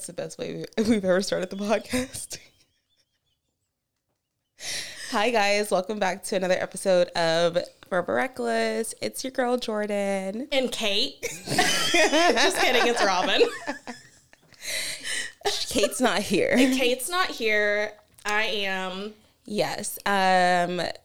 that's the best way we've ever started the podcast. Hi, guys. Welcome back to another episode of Verba Reckless. It's your girl, Jordan. And Kate. Just kidding. It's Robin. Kate's not here. And Kate's not here. I am. Yes.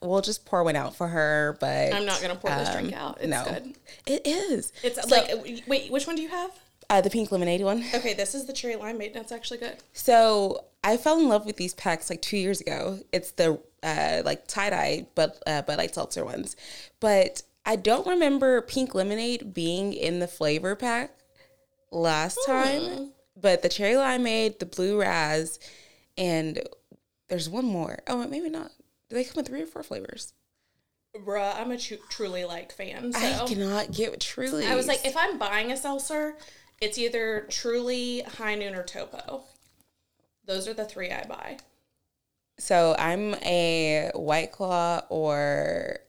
We'll just pour one out for her, but I'm not gonna pour this drink out. It's good. It is. It's so, like, wait, which one do you have? The pink lemonade one. Okay, this is the cherry limeade. That's actually good. So I fell in love with these packs like 2 years ago. It's the like tie dye, but like seltzer ones. But I don't remember pink lemonade being in the flavor pack last time. But the cherry limeade, the blue raz, and there's one more. Oh, maybe not. Do they come in 3 or 4 flavors? Bruh, I'm a Truly like fan. So. I cannot get Truly. I was like, if I'm buying a seltzer, it's either Truly, High Noon, or Topo. Those are the 3 I buy. So I'm a White Claw or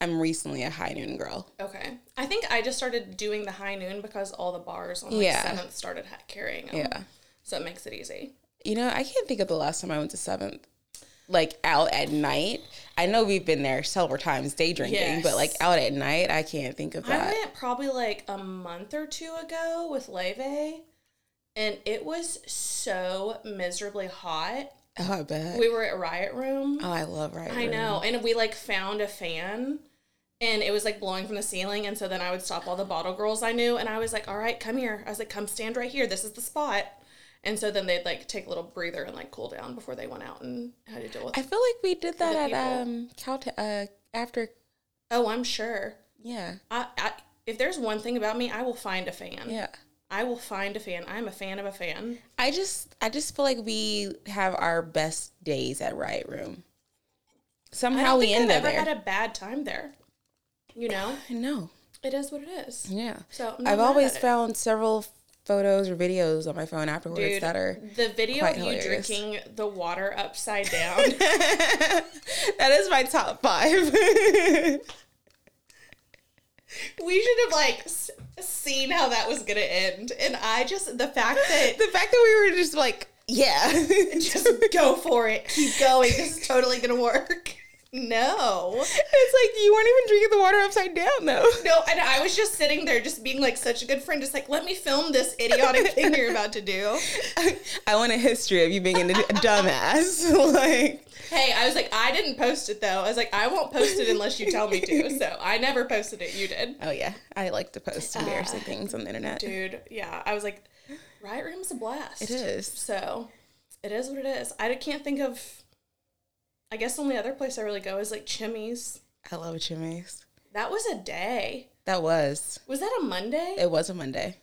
I'm recently a High Noon girl. Okay. I think I just started doing the High Noon because all the bars on 7th started carrying them. Yeah. So it makes it easy. You know, I can't think of the last time I went to 7th. Like, out at night. I know we've been there several times day drinking, but, like, out at night, I can't think of that. I went probably, like, a month or 2 ago with Leve, and it was so miserably hot. Oh, I bet. We were at Riot Room. Oh, I love Riot Room. I know. And we, like, found a fan, and it was, like, blowing from the ceiling, and so then I would stop all the bottle girls I knew, and I was like, all right, come here. I was like, come stand right here. This is the spot. And so then they'd, like, take a little breather and, like, cool down before they went out and had to deal with it. I feel like we did that at Cowtown after. Oh, I'm sure. Yeah. I if there's one thing about me, I will find a fan. Yeah. I will find a fan. I'm a fan of a fan. I just feel like we have our best days at Riot Room. Somehow we end up there. I never had a bad time there. You know? No. It is what it is. Yeah. So I've always found several photos or videos on my phone afterwards. Dude, that are the video of you hilarious. Drinking the water upside down. That is my top 5. We should have like seen how that was gonna end, and I just the fact that we were just like, yeah, just go for it, keep going, this is totally gonna work. No. It's like, you weren't even drinking the water upside down, though. No, and I was just sitting there just being, like, such a good friend. Just like, let me film this idiotic thing you're about to do. I want a history of you being a dumbass. Like, hey, I was like, I didn't post it, though. I was like, I won't post it unless you tell me to. So I never posted it. You did. Oh, yeah. I like to post embarrassing things on the internet. Dude, yeah. I was like, Riot Room's a blast. It is. So it is what it is. I can't think of... I guess the only other place I really go is, like, Chimmy's. I love Chimmy's. That was a day. That was. Was that a Monday? It was a Monday.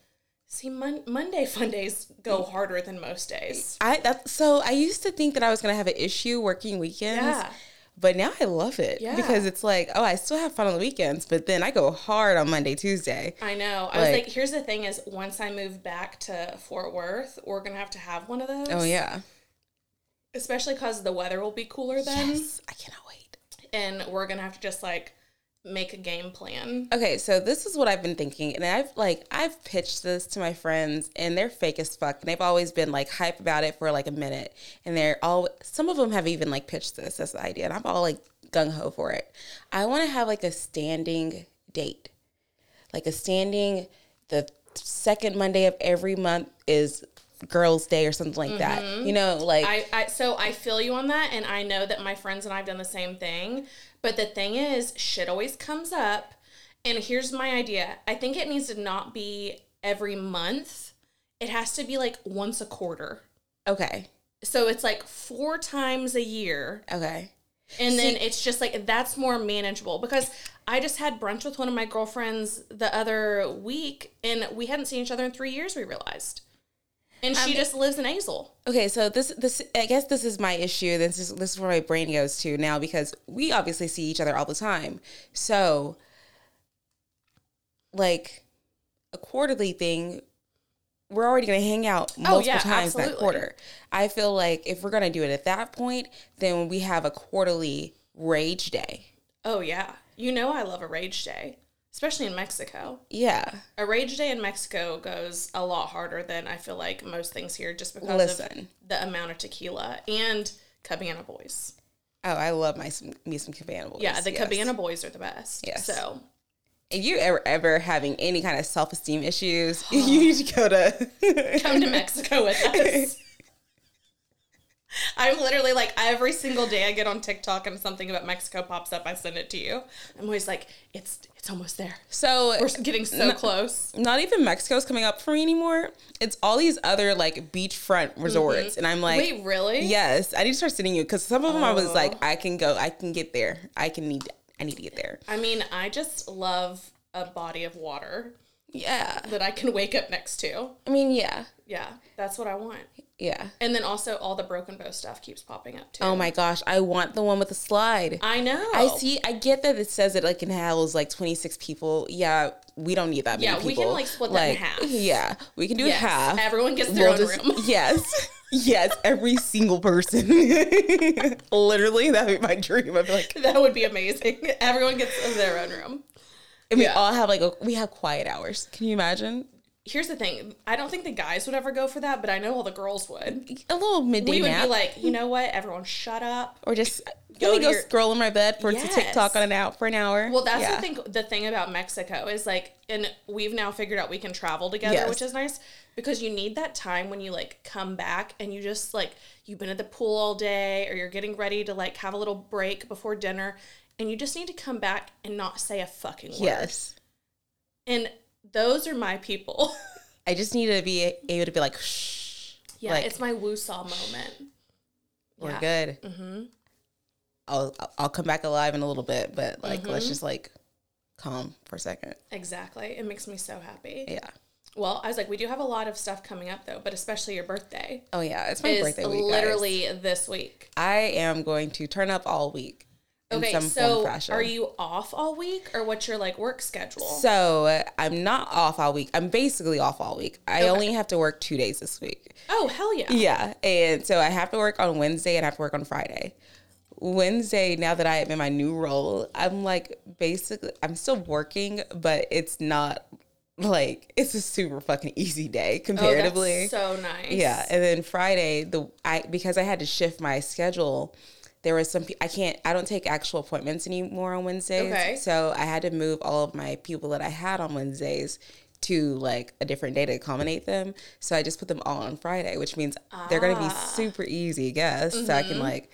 See, Monday fun days go harder than most days. So I used to think that I was going to have an issue working weekends. Yeah. But now I love it. Yeah. Because it's like, oh, I still have fun on the weekends, but then I go hard on Monday, Tuesday. I know. I was like, here's the thing is, once I move back to Fort Worth, we're going to have one of those. Oh, yeah. Especially because the weather will be cooler then. Yes, I cannot wait. And we're going to have to just, like, make a game plan. Okay, so this is what I've been thinking. And I've pitched this to my friends, and they're fake as fuck. And they've always been, like, hype about it for, like, a minute. And some of them have even, like, pitched this as the idea. And I'm all, like, gung-ho for it. I want to have, like, a standing date. Like, the second Monday of every month is Girls' Day or something like that, you know, like so I feel you on that, and I know that my friends and I've done the same thing, but the thing is, shit always comes up. And here's my idea. I think it needs to not be every month. It has to be like once a quarter. Okay, so it's like 4 times a year. Okay. And then it's just like, that's more manageable, because I just had brunch with one of my girlfriends the other week, and we hadn't seen each other in 3 years, we realized. And she just lives in Azle. Okay, so this I guess this is my issue. This is where my brain goes to now, because we obviously see each other all the time. So, like, a quarterly thing, we're already going to hang out multiple times absolutely. That quarter. I feel like if we're going to do it at that point, then we have a quarterly rage day. Oh, yeah. You know I love a rage day. especially in Mexico. Yeah. A rage day in Mexico goes a lot harder than I feel like most things here just because of the amount of tequila and Cabana Boys. Oh, I love me some Cabana Boys. Yeah, the Cabana Boys are the best. Yes. So if you ever having any kind of self-esteem issues, you need to come to Mexico with us. I'm literally like, every single day I get on TikTok and something about Mexico pops up, I send it to you. I'm always like, it's almost there. So we're getting so close. Not even Mexico's coming up for me anymore. It's all these other like beachfront resorts. Mm-hmm. And I'm like, wait, really? Yes. I need to start sending you because some of them I was like, I can go. I can get there. I need to get there. I mean, I just love a body of water. Yeah. That I can wake up next to. I mean, yeah. Yeah. That's what I want. Yeah. And then also all the Broken Bow stuff keeps popping up too. Oh my gosh. I want the one with the slide. I know. I get that it says it like inhales like 26 people. Yeah. We don't need that many people. Yeah. We can like split that in half. Yeah. We can do it half. Everyone gets their own room. Yes. Yes. Every single person. Literally. That would be my dream. I'd be like. That would be amazing. Everyone gets their own room. And we all have we have quiet hours. Can you imagine? Here's the thing. I don't think the guys would ever go for that, but I know all the girls would. A little midday nap. We would be like, you know what? Everyone shut up. Or just let me go scroll in my bed for TikTok for an hour. Well, that's the thing about Mexico is like, and we've now figured out we can travel together, which is nice because you need that time when you like come back and you just like, you've been at the pool all day or you're getting ready to like have a little break before dinner and you just need to come back and not say a fucking word. Yes. And those are my people. I just need to be able to be like, shh. Yeah, like, it's my woosaw moment. We're good. Mm-hmm. I'll come back alive in a little bit, but like let's just like calm for a second. Exactly. It makes me so happy. Yeah. Well, I was like, we do have a lot of stuff coming up though, but especially your birthday. Oh yeah, it's my birthday week. Literally this week. I am going to turn up all week. Okay, so are you off all week or what's your like work schedule? So I'm not off all week. I'm basically off all week. I only have to work 2 days this week. Oh, hell yeah. Yeah. And so I have to work on Wednesday and I have to work on Friday. Wednesday, now that I am in my new role, I'm like basically, I'm still working, but it's not like, it's a super fucking easy day comparatively. Oh, that's so nice. Yeah. And then Friday, because I had to shift my schedule. There was some, I don't take actual appointments anymore on Wednesdays. Okay. So I had to move all of my people that I had on Wednesdays to like a different day to accommodate them. So I just put them all on Friday, which means they're going to be super easy, I guess. Mm-hmm. So I can like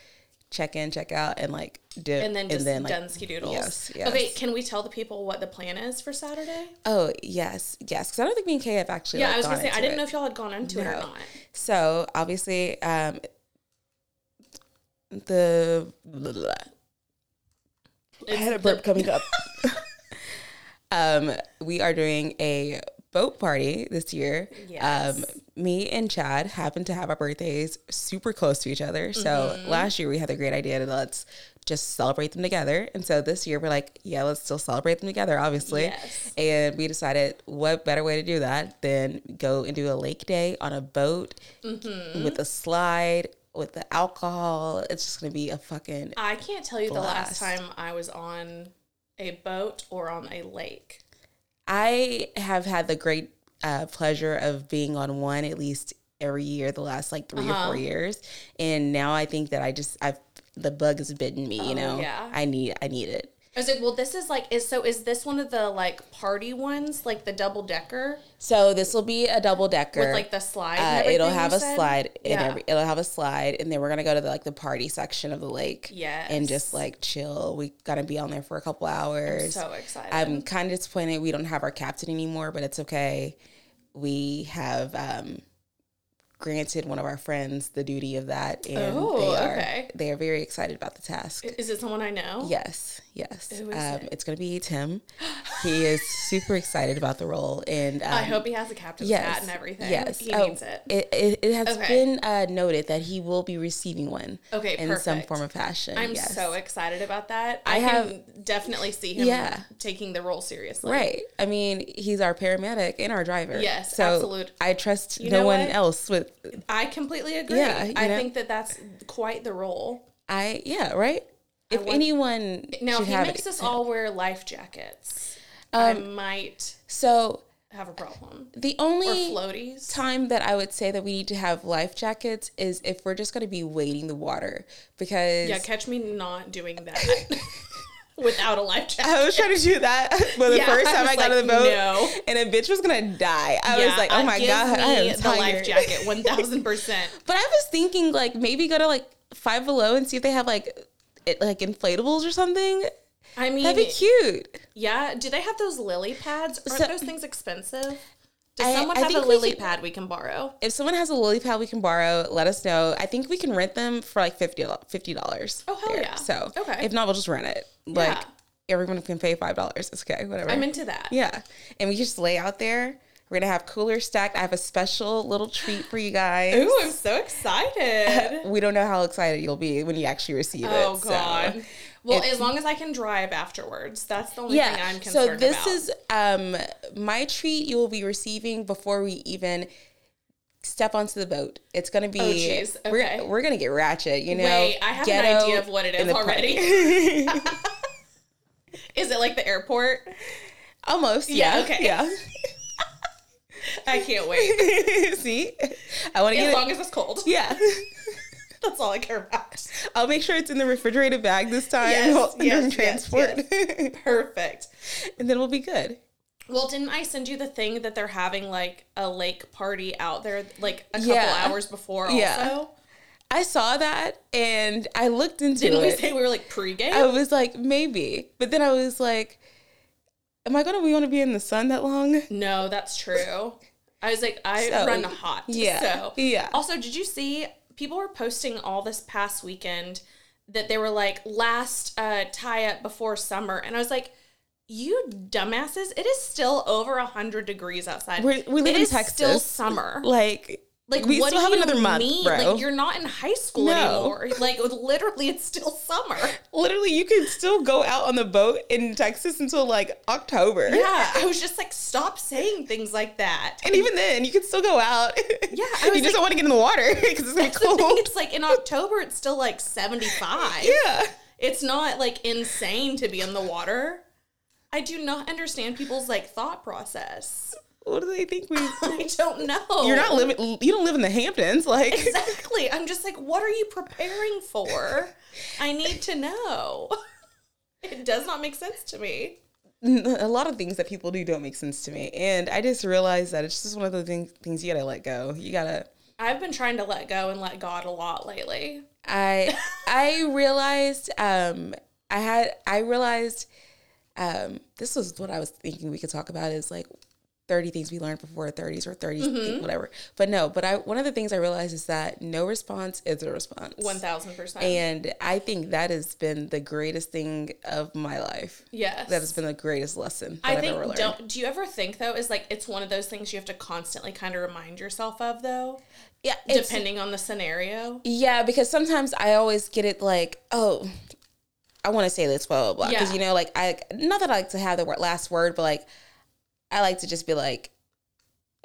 check in, check out and like dip. And then done ski-doodles. Yes. Okay. Can we tell the people what the plan is for Saturday? Oh, yes. Because I don't think me and Kay have actually gone into it. Yeah, I was going to say, I didn't know if y'all had gone into it or not. So obviously, I had a burp coming up. We are doing a boat party this year. Yes. Me and Chad happened to have our birthdays super close to each other. So last year we had the great idea to let's just celebrate them together. And so this year we're like, yeah, let's still celebrate them together, obviously. Yes. And we decided what better way to do that than go and do a lake day on a boat with a slide. With the alcohol, it's just going to be a fucking I can't tell you blast. The last time I was on a boat or on a lake. I have had the great pleasure of being on one at least every year the last like 3 or 4 years. And now I think that the bug has bitten me, you know? Yeah. I need it. I was like, well, this is like, is this one of the like party ones, like the double decker? So this will be a double decker with like the slide. It'll have a slide. It'll have a slide, and then we're gonna go to the party section of the lake. Yes. And just like chill. We gotta be on there for a couple hours. I'm so excited. I'm kind of disappointed we don't have our captain anymore, but it's okay. We have granted one of our friends the duty of that, and they are very excited about the task. Is it someone I know? Yes. Who is it? It's going to be Tim. He is super excited about the role, and I hope he has a captain's hat and everything. Yes, he needs it. It has been noted that he will be receiving one. Okay, in some form of fashion. I'm so excited about that. I can definitely see him taking the role seriously. Right. I mean, he's our paramedic and our driver. Yes, so absolutely. I trust no one else with. I completely agree. Yeah, I think that's quite the role. If anyone should have it. Now, he makes us all wear life jackets. I might have a problem. The only time that I would say that we need to have life jackets is if we're just going to be wading the water, because... Yeah, catch me not doing that without a life jacket. I was trying to do that, but the first time I got in the boat, no. And a bitch was going to die. I was like, oh my God, I am tired. The life jacket, 1,000%. But I was thinking, like, maybe go to, like, Five Below and see if they have, like inflatables or something. I mean, that'd be cute. Yeah. Do they have those lily pads? Aren't those things expensive? Does someone have a lily pad we can borrow? If someone has a lily pad we can borrow, let us know. I think we can rent them for like $50. Oh, hell yeah. So, okay. If not, we'll just rent it. Like, everyone can pay $5. It's okay. Whatever. I'm into that. Yeah. And we just lay out there. We're going to have coolers stacked. I have a special little treat for you guys. Ooh, I'm so excited. We don't know how excited you'll be when you actually receive it. Oh, God. So. Well, as long as I can drive afterwards. That's the only thing I'm concerned about. So this is my treat you will be receiving before we even step onto the boat. It's going to be... Oh, jeez. Okay. We're going to get ratchet, you know? Wait, I have an idea of what it is already. Is it like the airport? Almost, yeah. Okay. Yeah. I can't wait. See? I want to get it. As long as it's cold. Yeah. That's all I care about. I'll make sure it's in the refrigerated bag this time. Yes, transport. Yes. Perfect. And then we'll be good. Well, didn't I send you the thing that they're having, like, a lake party out there, like, a couple hours before also? Yeah. I saw that, and I looked into it. Didn't we say we were, like, pregame? I was like, maybe. But then I was like, am I going to want to be in the sun that long? No, that's true. I was like, run hot. Yeah. So. Yeah. Also, did you see... People were posting all this past weekend that they were like, last tie-up before summer. And I was like, you dumbasses, it is still over 100 degrees outside. We live in Texas. It is still summer. Like we what still do have you another month, mean? Bro. Like, you're not in high school anymore. Like, literally, it's still summer. Literally, you can still go out on the boat in Texas until, like, October. Yeah, I was just like, stop saying things like that. And even then, you can still go out. Yeah. I was you just don't want to get in the water because it's going to be cold. It's like, in October, it's still, like, 75. Yeah. It's not, like, insane to be in the water. I do not understand people's, like, thought process. What do they think we... I don't know. You're not living... You don't live in the Hamptons, like... Exactly. I'm just like, what are you preparing for? I need to know. It does not make sense to me. A lot of things that people do don't make sense to me. And I just realized that it's just one of the things you gotta let go. You gotta... I've been trying to let go and let God a lot lately. I realized... this was what I was thinking we could talk about is, like... 30 things we learned before 30s or 30s, whatever. But no, but one of the things I realized is that no response is a response. 1,000%. And I think that has been the greatest thing of my life. Yes. That has been the greatest lesson that I've ever learned. Do you ever think, though, is like it's one of those things you have to constantly kind of remind yourself of, though? Yeah. Depending on the scenario? Yeah, because sometimes I always get it like, oh, I want to say this, blah, blah, blah. Because, you know, like, not that I like to have the last word, but like, I like to just be like,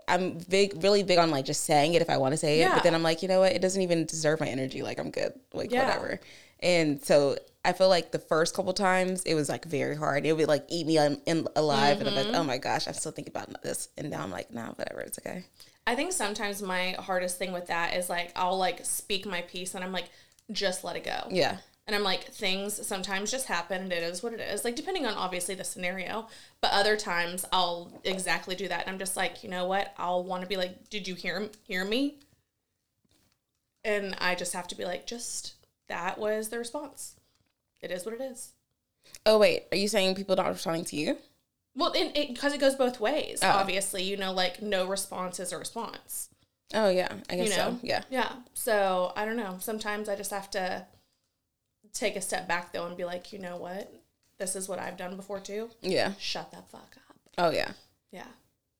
I'm really big on like just saying it if I want to say it. But then I'm like, you know what? It doesn't even deserve my energy. Like, I'm good. Like, whatever. And so I feel like the first couple times it was like very hard. It would like eat me alive. And I'm like, oh my gosh, I'm still thinking about this. And now I'm like, nah, whatever. It's okay. I think sometimes my hardest thing with that is like, I'll like speak my piece and I'm like, just let it go. Yeah. And I'm like, things sometimes just happen and it is what it is. Like, depending on, obviously, the scenario. But other times, I'll exactly do that. And I'm just like, you know what? I'll want to be like, did you hear me? And I just have to be like, that was the response. It is what it is. Oh, wait. Are you saying people not responding to you? Well, because it goes both ways, obviously. You know, like, no response is a response. Oh, yeah. I guess so. Yeah. Yeah. So, I don't know. Sometimes I just have to... take a step back, though, and be like, you know what? This is what I've done before, too. Yeah. Shut the fuck up. Oh, yeah. Yeah.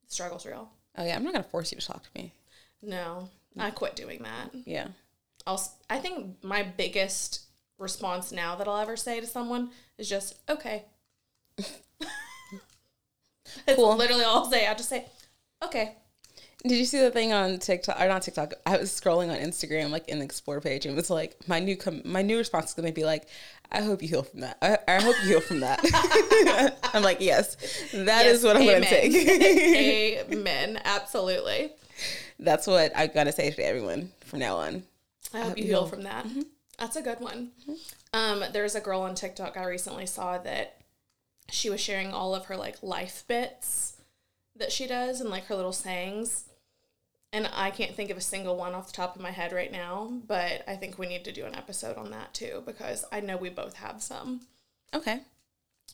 Struggle's real. Oh, yeah. I'm not going to force you to talk to me. No. I quit doing that. Yeah. I think my biggest response now that I'll ever say to someone is just, okay. That's literally all I'll say. I'll just say, okay. Did you see the thing on TikTok, or not TikTok? I was scrolling on Instagram, like in the explore page, and it was like my new response is gonna be like, I hope you heal from that. I hope you heal from that. I'm like, yes, that is what I'm gonna take. Amen. Absolutely. That's what I gotta say to everyone from now on. I hope you heal from that. Mm-hmm. That's a good one. Mm-hmm. There's a girl on TikTok I recently saw that she was sharing all of her like life bits that she does and like her little sayings. And I can't think of a single one off the top of my head right now, but I think we need to do an episode on that too, because I know we both have some. Okay.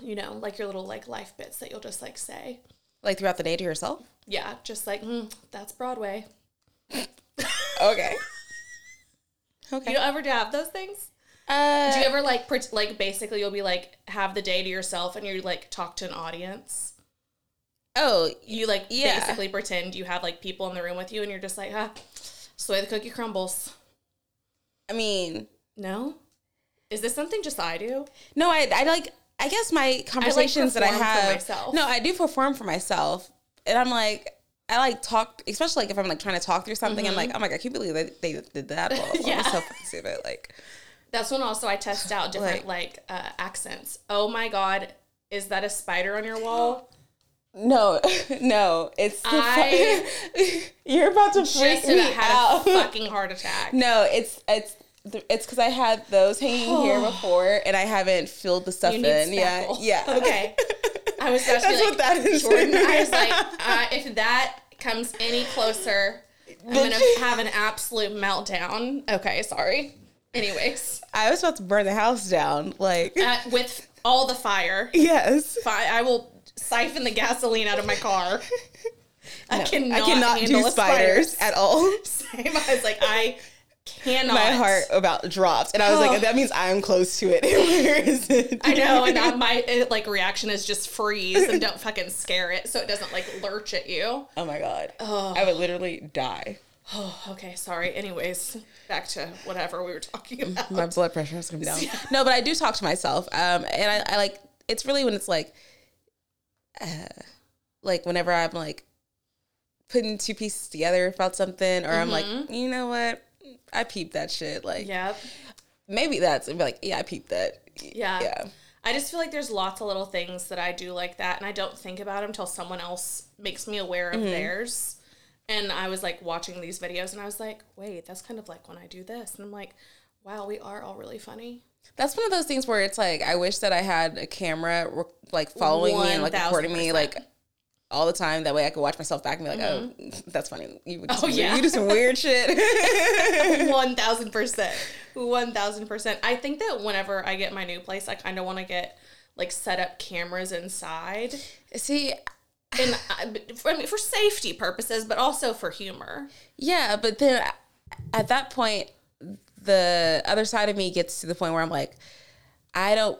You know, like your little like life bits that you'll just like say. Like throughout the day to yourself? Yeah. Just like, that's Broadway. Okay. Okay. You don't ever have those things? Do you ever like, basically you'll be like, have the day to yourself and you like talk to an audience? Oh, you like basically pretend you have like people in the room with you and you're just like, it's the way the cookie crumbles. I mean, no, is this something just I do? No, I guess my conversations that I have, no, I do perform for myself and I'm like, I like talk, especially like if I'm like trying to talk through something. Mm-hmm. I'm like, oh my God, can you believe that they did that? Well, yeah. I'm so fucking stupid. Like, that's when also I test out different like accents. Oh my God, is that a spider on your wall? No, it's you're about to freak me out. A fucking heart attack. No, it's because I had those hanging here before, and I haven't filled the stuff in yet. Yeah, okay. I was just like, what that is. Jordan, I was like, if that comes any closer, I'm gonna have an absolute meltdown. Okay, sorry. Anyways, I was about to burn the house down, like with all the fire. Yes, I will. Siphon the gasoline out of my car. I cannot handle spiders at all. Same. I was like, I cannot. My heart about dropped, and I was like, that means I'm close to it. Where is it? I know, and now my like reaction is just freeze and don't fucking scare it, so it doesn't like lurch at you. Oh my God, I would literally die. Oh, okay, sorry. Anyways, back to whatever we were talking about. My blood pressure has come down. Yeah. No, but I do talk to myself, and I like. It's really when it's like. Like whenever I'm like putting two pieces together about something, or I'm like, you know what, I peeped that shit. Like, yeah, maybe that's and be like, yeah, I peeped that. Yeah. I just feel like there's lots of little things that I do like that, and I don't think about them until someone else makes me aware of theirs. And I was like watching these videos, and I was like, wait, that's kind of like when I do this, and I'm like, wow, we are all really funny. That's one of those things where it's like, I wish that I had a camera like following me and like recording me like all the time. That way I could watch myself back and be like, oh, that's funny. You do some weird shit. 1,000%. 1,000%. I think that whenever I get my new place, I kind of want to get like set up cameras inside. See, and for safety purposes, but also for humor. Yeah. But then at that point, the other side of me gets to the point where I'm like,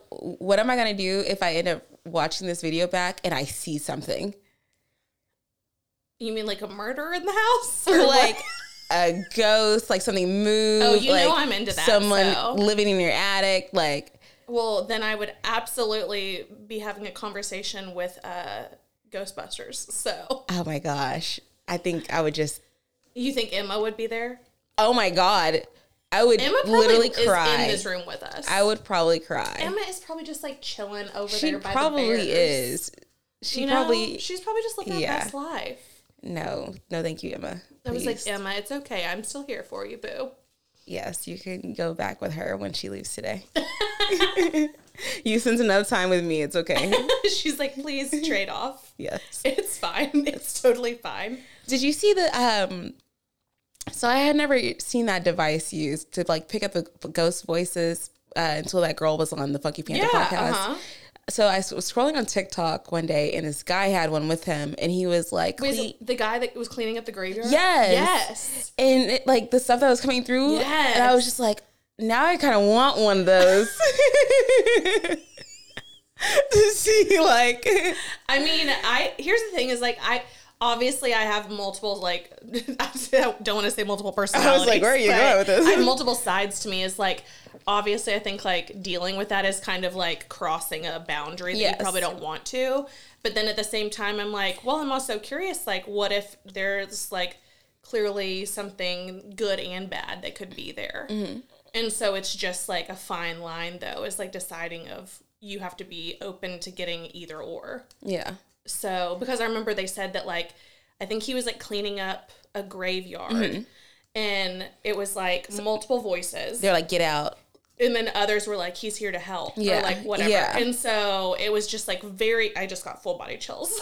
what am I going to do if I end up watching this video back and I see something? You mean like a murder in the house? Or like a ghost, like something moved. Oh, you like know I'm into that. Someone living in your attic, like. Well, then I would absolutely be having a conversation with Ghostbusters, so. Oh my gosh. I think I would just. You think Emma would be there? Oh my God. I would literally cry. Emma is in this room with us. I would probably cry. Emma is probably just like chilling over there by the bears. She probably is. She's probably just living her best life. No, thank you, Emma. Please. I was like, Emma, it's okay. I'm still here for you, boo. Yes, you can go back with her when she leaves today. You spend another time with me. It's okay. She's like, please trade off. Yes, it's fine. It's totally fine. Did you see the So I had never seen that device used to like pick up the ghost voices until that girl was on the Funky Panda podcast. Uh-huh. So I was scrolling on TikTok one day, and this guy had one with him, and he was like, the guy that was cleaning up the graveyard. Yes. And it, like the stuff that was coming through. Yes. And I was just like, now I kind of want one of those. To see, like, I mean, here's the thing is like, Obviously, I have multiple, like, I don't want to say multiple personalities. I was like, where are you going with this? I have multiple sides to me. Is like, obviously, I think, like, dealing with that is kind of, like, crossing a boundary that you probably don't want to. But then at the same time, I'm like, well, I'm also curious, like, what if there's, like, clearly something good and bad that could be there? Mm-hmm. And so it's just, like, a fine line, though. It's, like, deciding of you have to be open to getting either or. Yeah. So, because I remember they said that, like, I think he was, like, cleaning up a graveyard, mm-hmm. and it was, like, multiple voices. They're like, get out. And then others were like, he's here to help, or, like, whatever. Yeah. And so, it was just, like, very, I just got full-body chills.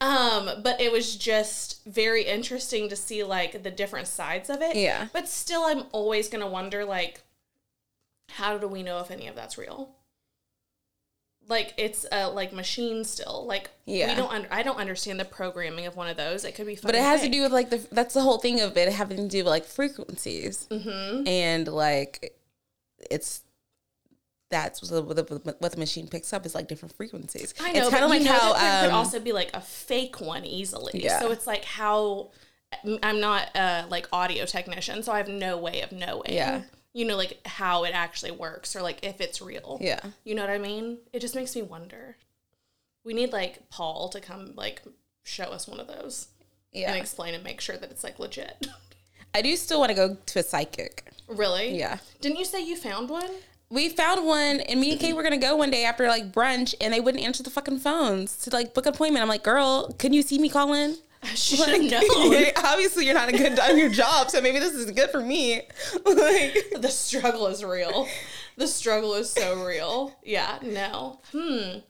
But it was just very interesting to see, like, the different sides of it. Yeah. But still, I'm always going to wonder, like, how do we know if any of that's real? Like, it's a, like, machine still. Like, we don't I don't understand the programming of one of those. It could be fun. But it has to do with, like, that's the whole thing of it having to do with, like, frequencies. Mm-hmm. And, like, that's what the machine picks up is, like, different frequencies. I know, it's kind of like how... There could also be, like, a fake one easily. Yeah. So it's, like, how... I'm not a, like, audio technician, so I have no way of knowing. Yeah. You know, like, how it actually works or, like, if it's real. Yeah. You know what I mean? It just makes me wonder. We need, like, Paul to come, like, show us one of those. Yeah. And explain and make sure that it's, like, legit. I do still want to go to a psychic. Really? Yeah. Didn't you say you found one? We found one, and me and Kate were going to go one day after, like, brunch, and they wouldn't answer the fucking phones to, like, book an appointment. I'm like, girl, couldn't you see me call in? I should have known. Obviously, you're not good on your job, so maybe this is good for me. Like, the struggle is real. The struggle is so real. Yeah, no. I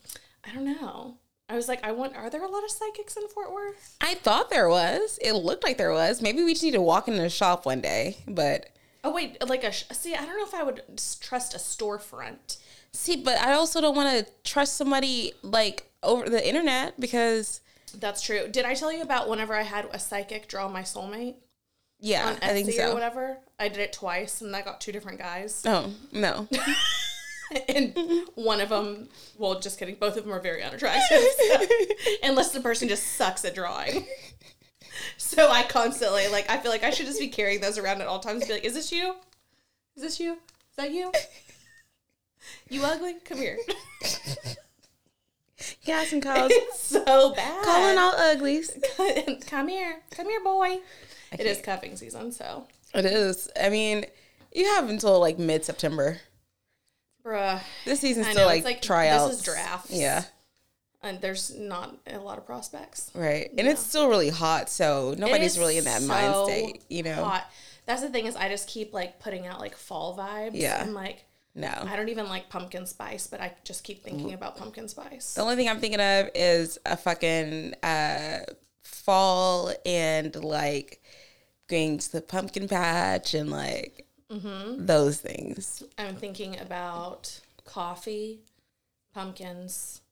don't know. I was like, are there a lot of psychics in Fort Worth? I thought there was. It looked like there was. Maybe we just need to walk into a shop one day, but... Oh, wait, like see, I don't know if I would trust a storefront. See, but I also don't want to trust somebody, like, over the internet because... That's true. Did I tell you about whenever I had a psychic draw my soulmate? Yeah, on Etsy, I think so. Or whatever. I did it twice, and I got two different guys. Oh, no. And one of them, well, just kidding, both of them are very unattractive. So, unless the person just sucks at drawing. So I constantly, like, I feel like I should just be carrying those around at all times and be like, is this you? Is this you? Is that you? You ugly? Come here. Yeah, some calls. It's so bad. Calling all uglies. Come here. Come here, boy. It is cuffing season, so. It is. I mean, you have until, like, mid-September. Bruh. This season's still, like, tryouts. This is drafts. Yeah. And there's not a lot of prospects. Right. And it's still really hot, so nobody's really in that mind state, you know. Hot. That's the thing is I just keep, like, putting out, like, fall vibes. Yeah. I'm like... No. I don't even like pumpkin spice, but I just keep thinking about pumpkin spice. The only thing I'm thinking of is a fucking fall and, like, going to the pumpkin patch and, like, those things. I'm thinking about coffee, pumpkins.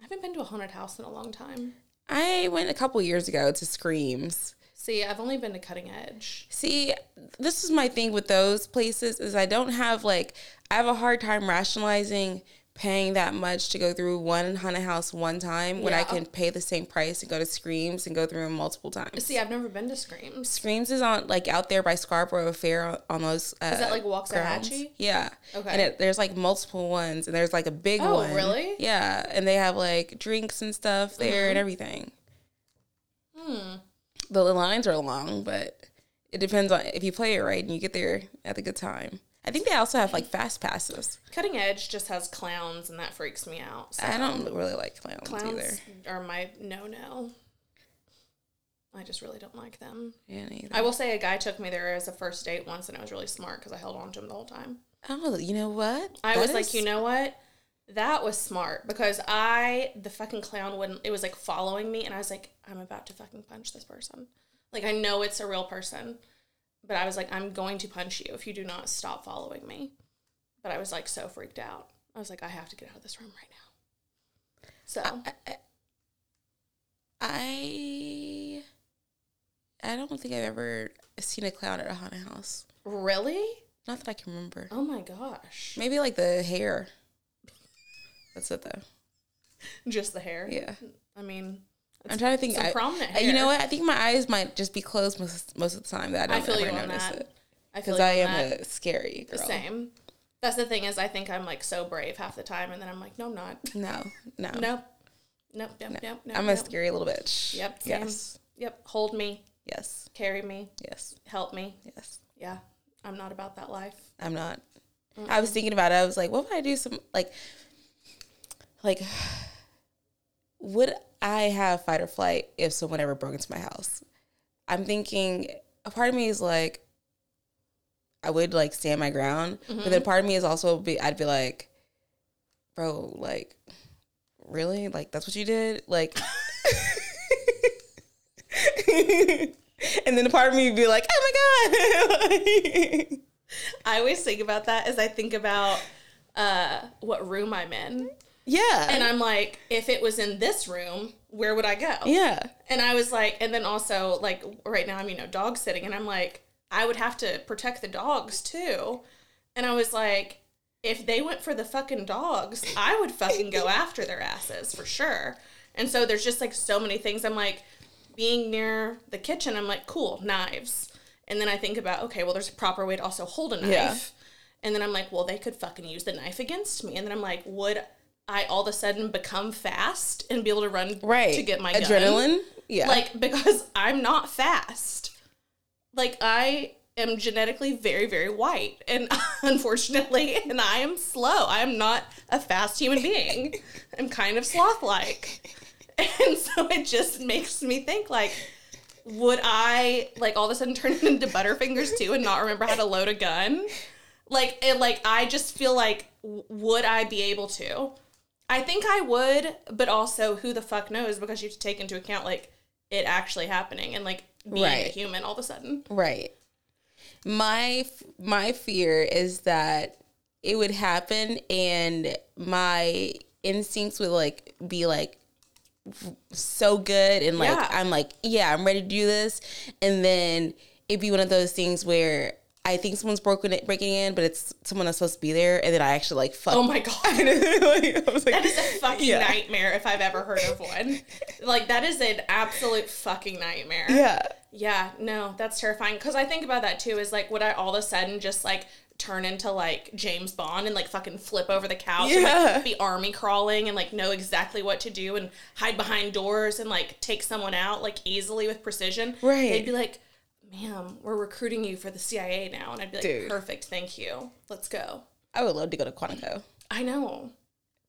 I haven't been to a haunted house in a long time. I went a couple years ago to Screams. See, I've only been to Cutting Edge. See, this is my thing with those places is I don't have, like, I have a hard time rationalizing paying that much to go through one haunted house one time when I can pay the same price and go to Screams and go through them multiple times. See, I've never been to Screams. Screams is on, like, out there by Scarborough Fair on those is that, like, Waxahachie? Yeah. Okay. And there's, like, multiple ones, and there's, like, a big one. Oh, really? Yeah. And they have, like, drinks and stuff there and everything. The lines are long, but it depends on if you play it right and you get there at a good time. I think they also have, like, fast passes. Cutting Edge just has clowns, and that freaks me out. So I don't really like clowns either. Clowns are my no-no. I just really don't like them. Yeah, neither. I will say a guy took me there as a first date once, and I was really smart because I held on to him the whole time. Oh, you know what? I was like, you know what? That was smart because the fucking clown wouldn't, it was like following me and I was like, I'm about to fucking punch this person. Like I know it's a real person, but I was like, I'm going to punch you if you do not stop following me. But I was like so freaked out. I was like, I have to get out of this room right now. So. I don't think I've ever seen a clown at a haunted house. Really? Not that I can remember. Oh my gosh. Maybe like the hair. That's it, though. Just the hair? Yeah. I mean, I'm trying to think. You know what? I think my eyes might just be closed most of the time that I don't ever notice it. I feel like I am a scary girl. The same. That's the thing is I think I'm like so brave half the time and then I'm like, no, I'm not. No. Nope. I'm a scary little bitch. Yep. Same. Yes. Yep. Hold me. Yes. Carry me. Yes. Help me. Yes. Yeah. I'm not about that life. I'm not. Mm-mm. I was thinking about it. I was like, what would I do? Some like would I have fight or flight if someone ever broke into my house? I'm thinking a part of me is like, I would like stand my ground, mm-hmm. but then part of me is also I'd be like, bro, like, really? Like, that's what you did? Like, and then a part of me would be like, oh my God. I always think about that as I think about what room I'm in. Yeah. And I'm like, if it was in this room, where would I go? Yeah. And I was like, and then also like right now I'm, dog sitting and I'm like, I would have to protect the dogs too. And I was like, if they went for the fucking dogs, I would fucking go after their asses for sure. And so there's just like so many things. I'm like being near the kitchen. I'm like, cool, knives. And then I think about, okay, well, there's a proper way to also hold a knife. Yeah. And then I'm like, well, they could fucking use the knife against me. And then I'm like, would I all of a sudden become fast and be able to run right to get my adrenaline? Gun? Yeah. Like, because I'm not fast. Like, I am genetically very, very white, and unfortunately, and I am slow. I am not a fast human being. I'm kind of sloth-like. And so it just makes me think, like, would I, like, all of a sudden turn into Butterfingers, too, and not remember how to load a gun? Like, I just feel like, would I be able to? I think I would, but also who the fuck knows, because you have to take into account, like, it actually happening, and, like, being right. A human all of a sudden. Right. My fear is that it would happen and my instincts would like be like so good and like yeah. I'm like, yeah, I'm ready to do this, and then it'd be one of those things where I think someone's breaking in, but it's someone that's supposed to be there, and then I actually like fuck. Oh my God. Like, I was like, that is a fucking yeah. nightmare if I've ever heard of one. Like, that is an absolute fucking nightmare. Yeah. Yeah, no, that's terrifying. Because I think about that too, is like, would I all of a sudden just like turn into like James Bond and like fucking flip over the couch yeah. and like be army crawling and like know exactly what to do and hide behind doors and like take someone out like easily with precision? Right. They'd be like, ma'am, we're recruiting you for the CIA now. And I'd be like, dude. Perfect, thank you. Let's go. I would love to go to Quantico. I know.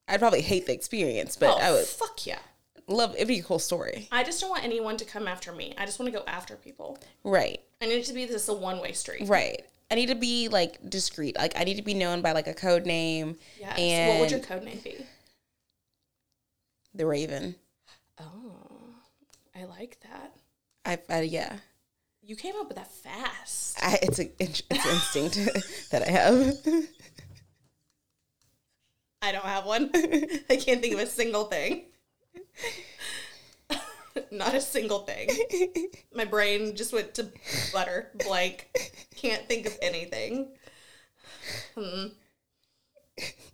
I'd probably hate the experience, but I would. Fuck yeah. Love, it'd be a cool story. I just don't want anyone to come after me. I just want to go after people. Right. I need it to be a one-way street. Right. I need to be, like, discreet. Like, I need to be known by, like, a code name. Yes. And what would your code name be? The Raven. Oh. I like that. Yeah. You came up with that fast. It's an instinct that I have. I don't have one. I can't think of a single thing. Not a single thing. My brain just went to butter, blank. Can't think of anything.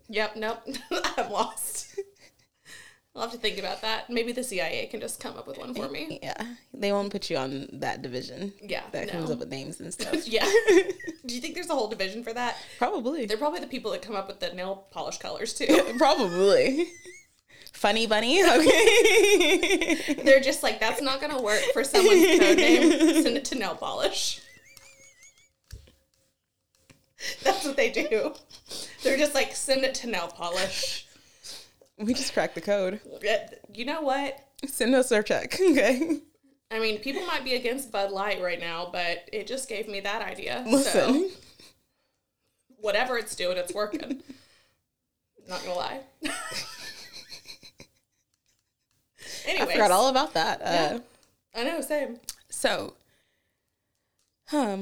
Yep, nope. I'm lost. I'll have to think about that. Maybe the CIA can just come up with one for me. Yeah. They won't put you on that division. Yeah. That comes up with names and stuff. Yeah. Do you think there's a whole division for that? Probably. They're probably the people that come up with the nail polish colors, too. Probably. Funny Bunny? Okay. They're just like, that's not going to work for someone's code name. Send it to nail polish. That's what they do. They're just like, send it to nail polish. We just cracked the code. You know what? Send us our check, okay? I mean, people might be against Bud Light right now, but it just gave me that idea. Listen. So, whatever it's doing, it's working. Not gonna lie. Anyways. I forgot all about that. Yeah. I know, same. So, how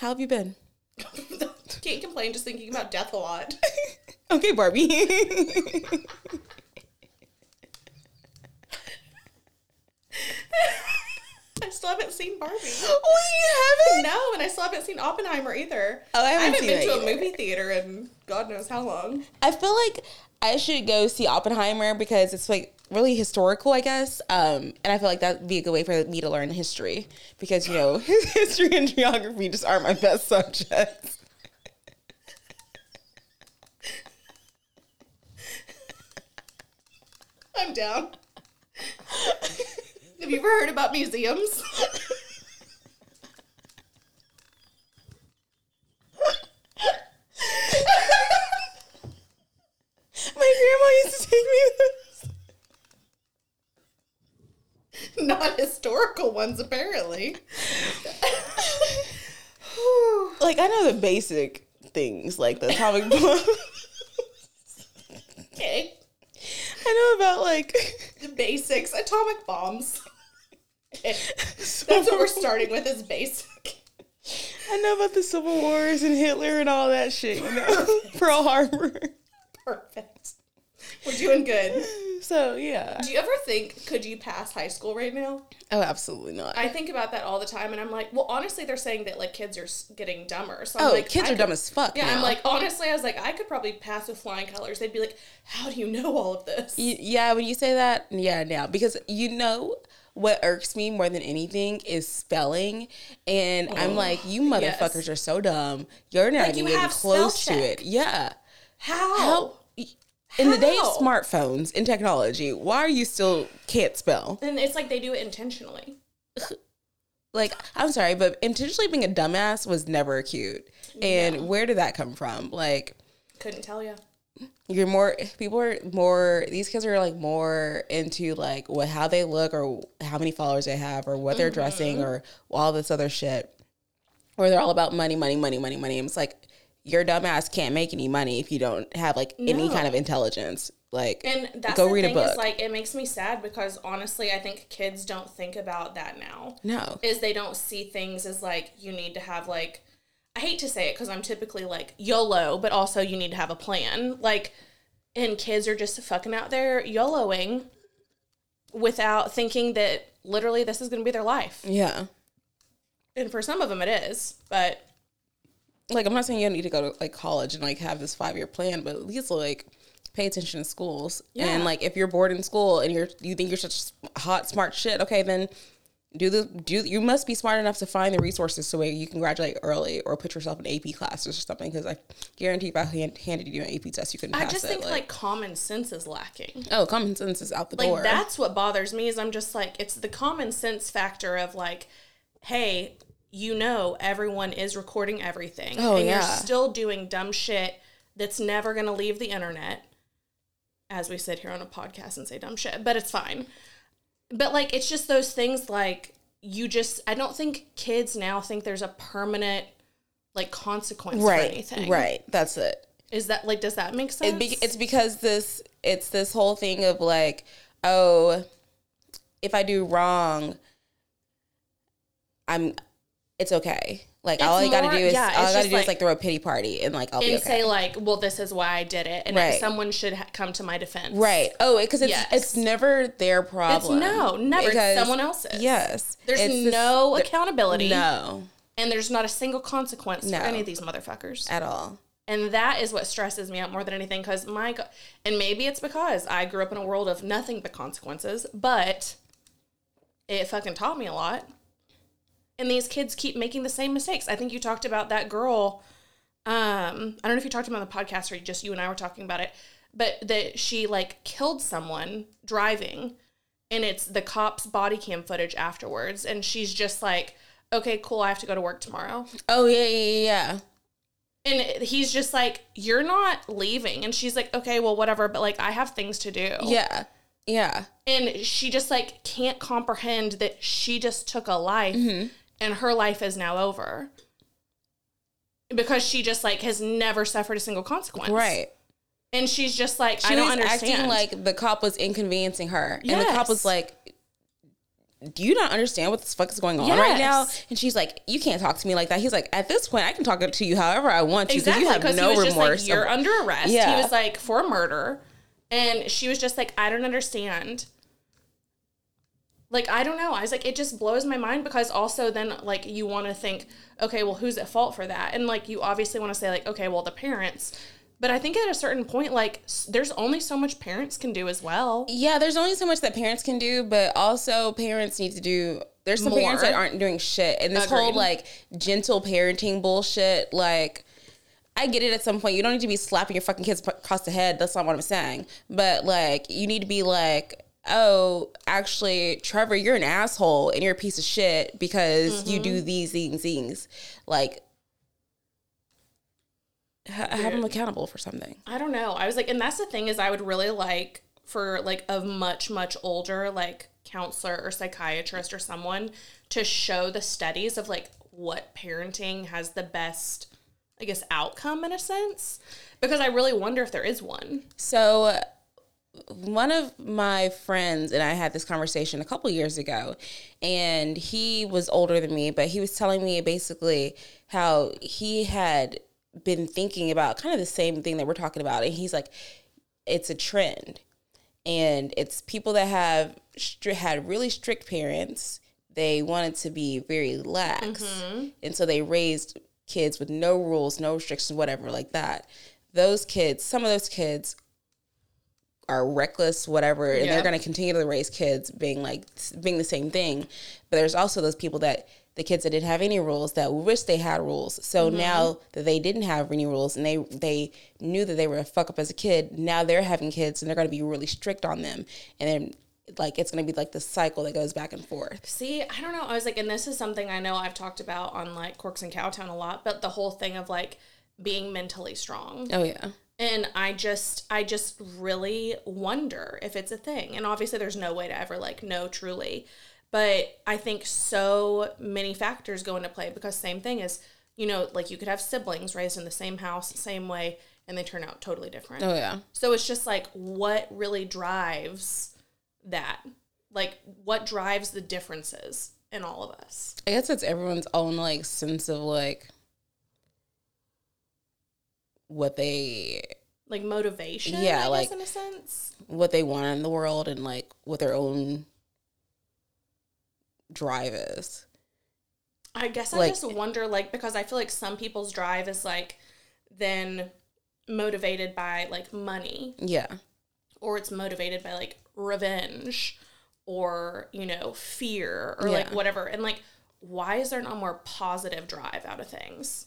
have you been? Can't complain, just thinking about death a lot. Okay, Barbie. I I still haven't seen Barbie. Oh, you haven't? No, and I still haven't seen Oppenheimer either. Oh, I haven't been to a movie theater in God knows how long. I feel like I should go see Oppenheimer because it's like really historical, I guess. And I feel like that would be a good way for me to learn history because, you know, history and geography just aren't my best subjects. I'm down. Have you ever heard about museums? My grandma used to take me to those. Not historical ones, apparently. Like, I know the basic things, like the atomic bomb. Okay. I know about, like... the basics. Atomic bombs. That's what we're starting with, is basic. I know about the Civil Wars and Hitler and all that shit, you know? Pearl Harbor. Perfect. We're doing good. So, yeah. Do you ever think, could you pass high school right now? Oh, absolutely not. I think about that all the time, and I'm like, well, honestly, they're saying that, like, kids are getting dumber. So I'm like, kids are dumb as fuck now. Yeah, I'm like, honestly, I was like, I could probably pass with flying colors. They'd be like, how do you know all of this? Yeah, when you say that, yeah, now. Because you know what irks me more than anything is spelling. And I'm like, you motherfuckers are so dumb. You're not even close to it. Yeah. How? In the day of smartphones and technology, why are you still can't spell? And it's like they do it intentionally. Like, I'm sorry, but intentionally being a dumbass was never cute. And where did that come from? Like, couldn't tell you. These kids are like more into like how they look or how many followers they have or what they're dressing or all this other shit. Or they're all about money, money, money, money, money. And it's like, your dumbass can't make any money if you don't have, like, any kind of intelligence. Like, and that's go read a book. Is, like, it makes me sad because, honestly, I think kids don't think about that now. No. Is they don't see things as, like, you need to have, like, I hate to say it because I'm typically, like, YOLO, but also you need to have a plan. Like, and kids are just fucking out there YOLOing without thinking that, literally, this is going to be their life. Yeah. And for some of them it is, but... Like, I'm not saying you don't need to go to, like, college and, like, have this 5-year plan, but at least, like, pay attention to schools. Yeah. And, like, if you're bored in school and you think you're such hot, smart shit, okay, then you must be smart enough to find the resources so you can graduate early or put yourself in AP classes or something, because I guarantee if I handed you an AP test, you couldn't pass it. I just think, like, common sense is lacking. Oh, common sense is out the door. Like, that's what bothers me is I'm just, like, it's the common sense factor of, like, hey... You know everyone is recording everything. Oh, and you're still doing dumb shit that's never going to leave the internet. As we sit here on a podcast and say dumb shit. But it's fine. But, like, it's just those things, like, I don't think kids now think there's a permanent, like, consequence for anything. Right, that's it. Is that, like, does that make sense? It's because it's this whole thing of, like, oh, if I do wrong, it's okay. Like, all you gotta do is throw a pity party and, like, I'll be okay. And say, like, well, this is why I did it. And someone should come to my defense. Right. Oh, because it's never their problem. Never. Because it's someone else's. Yes. There's no accountability. No. And there's not a single consequence for any of these motherfuckers. At all. And that is what stresses me out more than anything because and maybe it's because I grew up in a world of nothing but consequences, but it fucking taught me a lot. And these kids keep making the same mistakes. I think you talked about that girl. I don't know if you talked about it on the podcast or just you and I were talking about it. But that she, like, killed someone driving. And it's the cops' body cam footage afterwards. And she's just like, okay, cool, I have to go to work tomorrow. Oh, yeah. And he's just like, you're not leaving. And she's like, okay, well, whatever. But, like, I have things to do. Yeah. Yeah. And she just, like, can't comprehend that she just took a life. Mm-hmm. And her life is now over because she just, like, has never suffered a single consequence. Right. And she's just like, I don't understand. She was acting like the cop was inconveniencing her. Yes. And the cop was like, do you not understand what the fuck is going on right now? And she's like, you can't talk to me like that. He's like, at this point, I can talk to you however I want to. Exactly. Because you have no remorse. He was just like, you're under arrest. Yeah. He was like, for murder. And she was just like, I don't understand. Like, I don't know. I was like, it just blows my mind because also then, like, you want to think, okay, well, who's at fault for that? And, like, you obviously want to say, like, okay, well, the parents. But I think at a certain point, like, there's only so much parents can do as well. Yeah, there's only so much that parents can do, but also parents need to do... There's some more. Parents that aren't doing shit. And this whole, like, gentle parenting bullshit, like... I get it at some point. You don't need to be slapping your fucking kids across the head. That's not what I'm saying. But, like, you need to be like... oh, actually, Trevor, you're an asshole and you're a piece of shit because you do these things. Like, have them accountable for something. I don't know. I was like, and that's the thing is I would really like for, like, a much, much older, like, counselor or psychiatrist or someone to show the studies of, like, what parenting has the best, I guess, outcome in a sense. Because I really wonder if there is one. So... one of my friends and I had this conversation a couple years ago, and he was older than me, but he was telling me basically how he had been thinking about kind of the same thing that we're talking about. And he's like, it's a trend, and it's people that have had really strict parents. They wanted to be very lax. Mm-hmm. And so they raised kids with no rules, no restrictions, whatever like that. Those kids, some of those kids are reckless, whatever, and they're going to continue to raise kids being the same thing. But there's also those people that the kids that didn't have any rules that wish they had rules. So now that they didn't have any rules and they knew that they were a fuck up as a kid, now they're having kids and they're going to be really strict on them. And then, like, it's going to be like the cycle that goes back and forth. See, I don't know. I was like, and this is something I know I've talked about on, like, Corks and Cowtown a lot, but the whole thing of, like, being mentally strong. Oh, yeah. And I just really wonder if it's a thing. And obviously there's no way to ever, like, know truly. But I think so many factors go into play because same thing is, you know, like, you could have siblings raised in the same house, same way, and they turn out totally different. Oh, yeah. So it's just, like, what really drives that? Like, what drives the differences in all of us? I guess it's everyone's own, like, sense of, like... what they like motivation, yeah, I like guess, in a sense, what they want in the world and, like, what their own drive is. I guess, like, I just wonder, like, because I feel like some people's drive is, like, then motivated by, like, money, yeah, or it's motivated by, like, revenge or, you know, fear or like whatever. And, like, why is there not more positive drive out of things?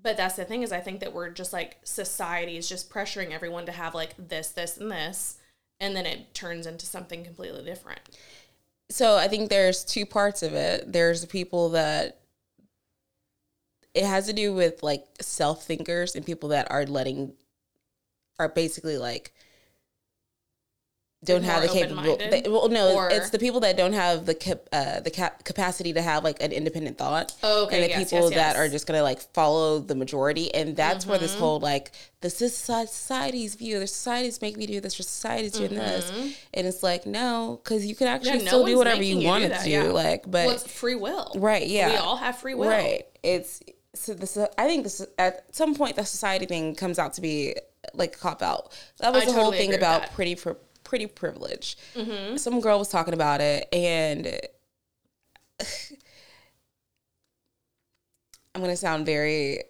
But that's the thing is I think that we're just, like, society is just pressuring everyone to have, like, this, this, and this, and then it turns into something completely different. So I think there's two parts of it. There's the people that it has to do with, like, self-thinkers and people that are basically, like, don't have the capability. Well, no, it's the people that don't have the capacity to have, like, an independent thought. Oh, okay. And the people that are just going to, like, follow the majority. And that's where this whole, like, this is society's view. The society's making me do this. The society's doing this. And it's like, no, because you could actually still do whatever you wanted to. Yeah. Like, but well, it's free will. Right, yeah. We all have free will. Right. I think at some point the society thing comes out to be, like, a cop-out. That was the whole thing about pretty privilege. Mm-hmm. Some girl was talking about it, and I'm gonna sound very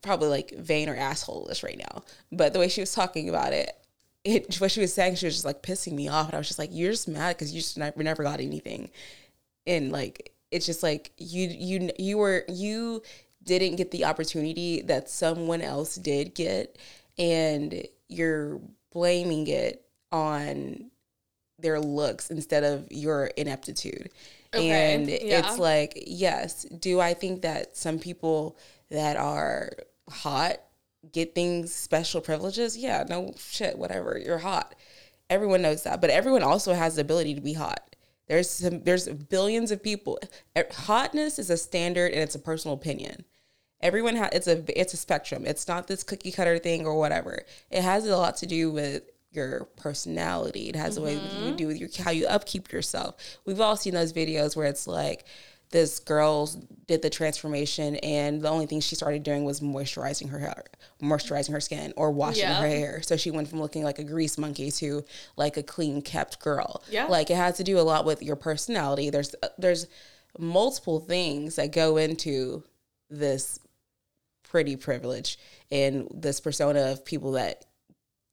probably, like, vain or asshole-ish right now, but the way she was talking about it, what she was saying, she was just, like, pissing me off, and I was just like, you're just mad because you just never got anything, and, like, it's just like you didn't get the opportunity that someone else did get, and you're blaming it on their looks instead of your ineptitude. Okay. And it's like, yes, do I think that some people that are hot get things, special privileges? Yeah, no shit, whatever. You're hot. Everyone knows that. But everyone also has the ability to be hot. There's billions of people. Hotness is a standard and it's a personal opinion. Everyone it's a spectrum. It's not this cookie cutter thing or whatever. It has a lot to do with your personality. It has a way you do with how you upkeep yourself. We've all seen those videos where it's like this girl did the transformation, and the only thing she started doing was moisturizing her hair, moisturizing her skin, or washing her hair. So she went from looking like a grease monkey to like a clean kept girl. Yeah. Like, it has to do a lot with your personality. There's multiple things that go into this pretty privilege and this persona of people that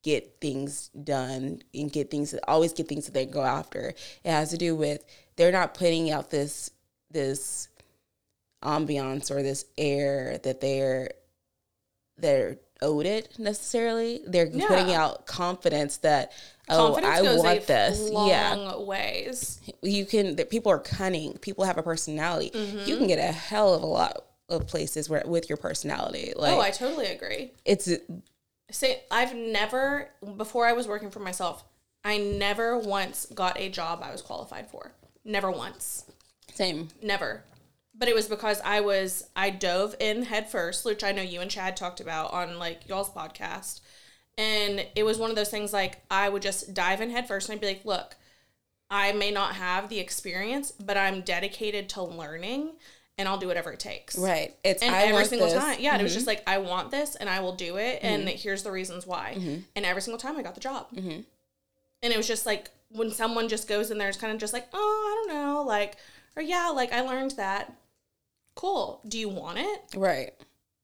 get things done and get things that they go after. It has to do with they're not putting out this ambiance or this air that they're owed it necessarily. They're putting out confidence that I want this. Long ways. People are cunning. People have a personality. Mm-hmm. You can get a hell of a lot of places with your personality. Like, oh, I totally agree. I've never, before I was working for myself, I never once got a job I was qualified for. Never once. Same. Never. But it was because I dove in head first, which I know you and Chad talked about on like y'all's podcast. And it was one of those things, like, I would just dive in head first and I'd be like, look, I may not have the experience, but I'm dedicated to learning and I'll do whatever it takes. Right. Every single time. Yeah. Mm-hmm. It was just like, I want this and I will do it. Mm-hmm. And here's the reasons why. Mm-hmm. And every single time I got the job. Mm-hmm. And it was just like, when someone just goes in there, it's kind of just like, oh, I don't know. Like, or yeah, like, I learned that. Cool. Do you want it? Right.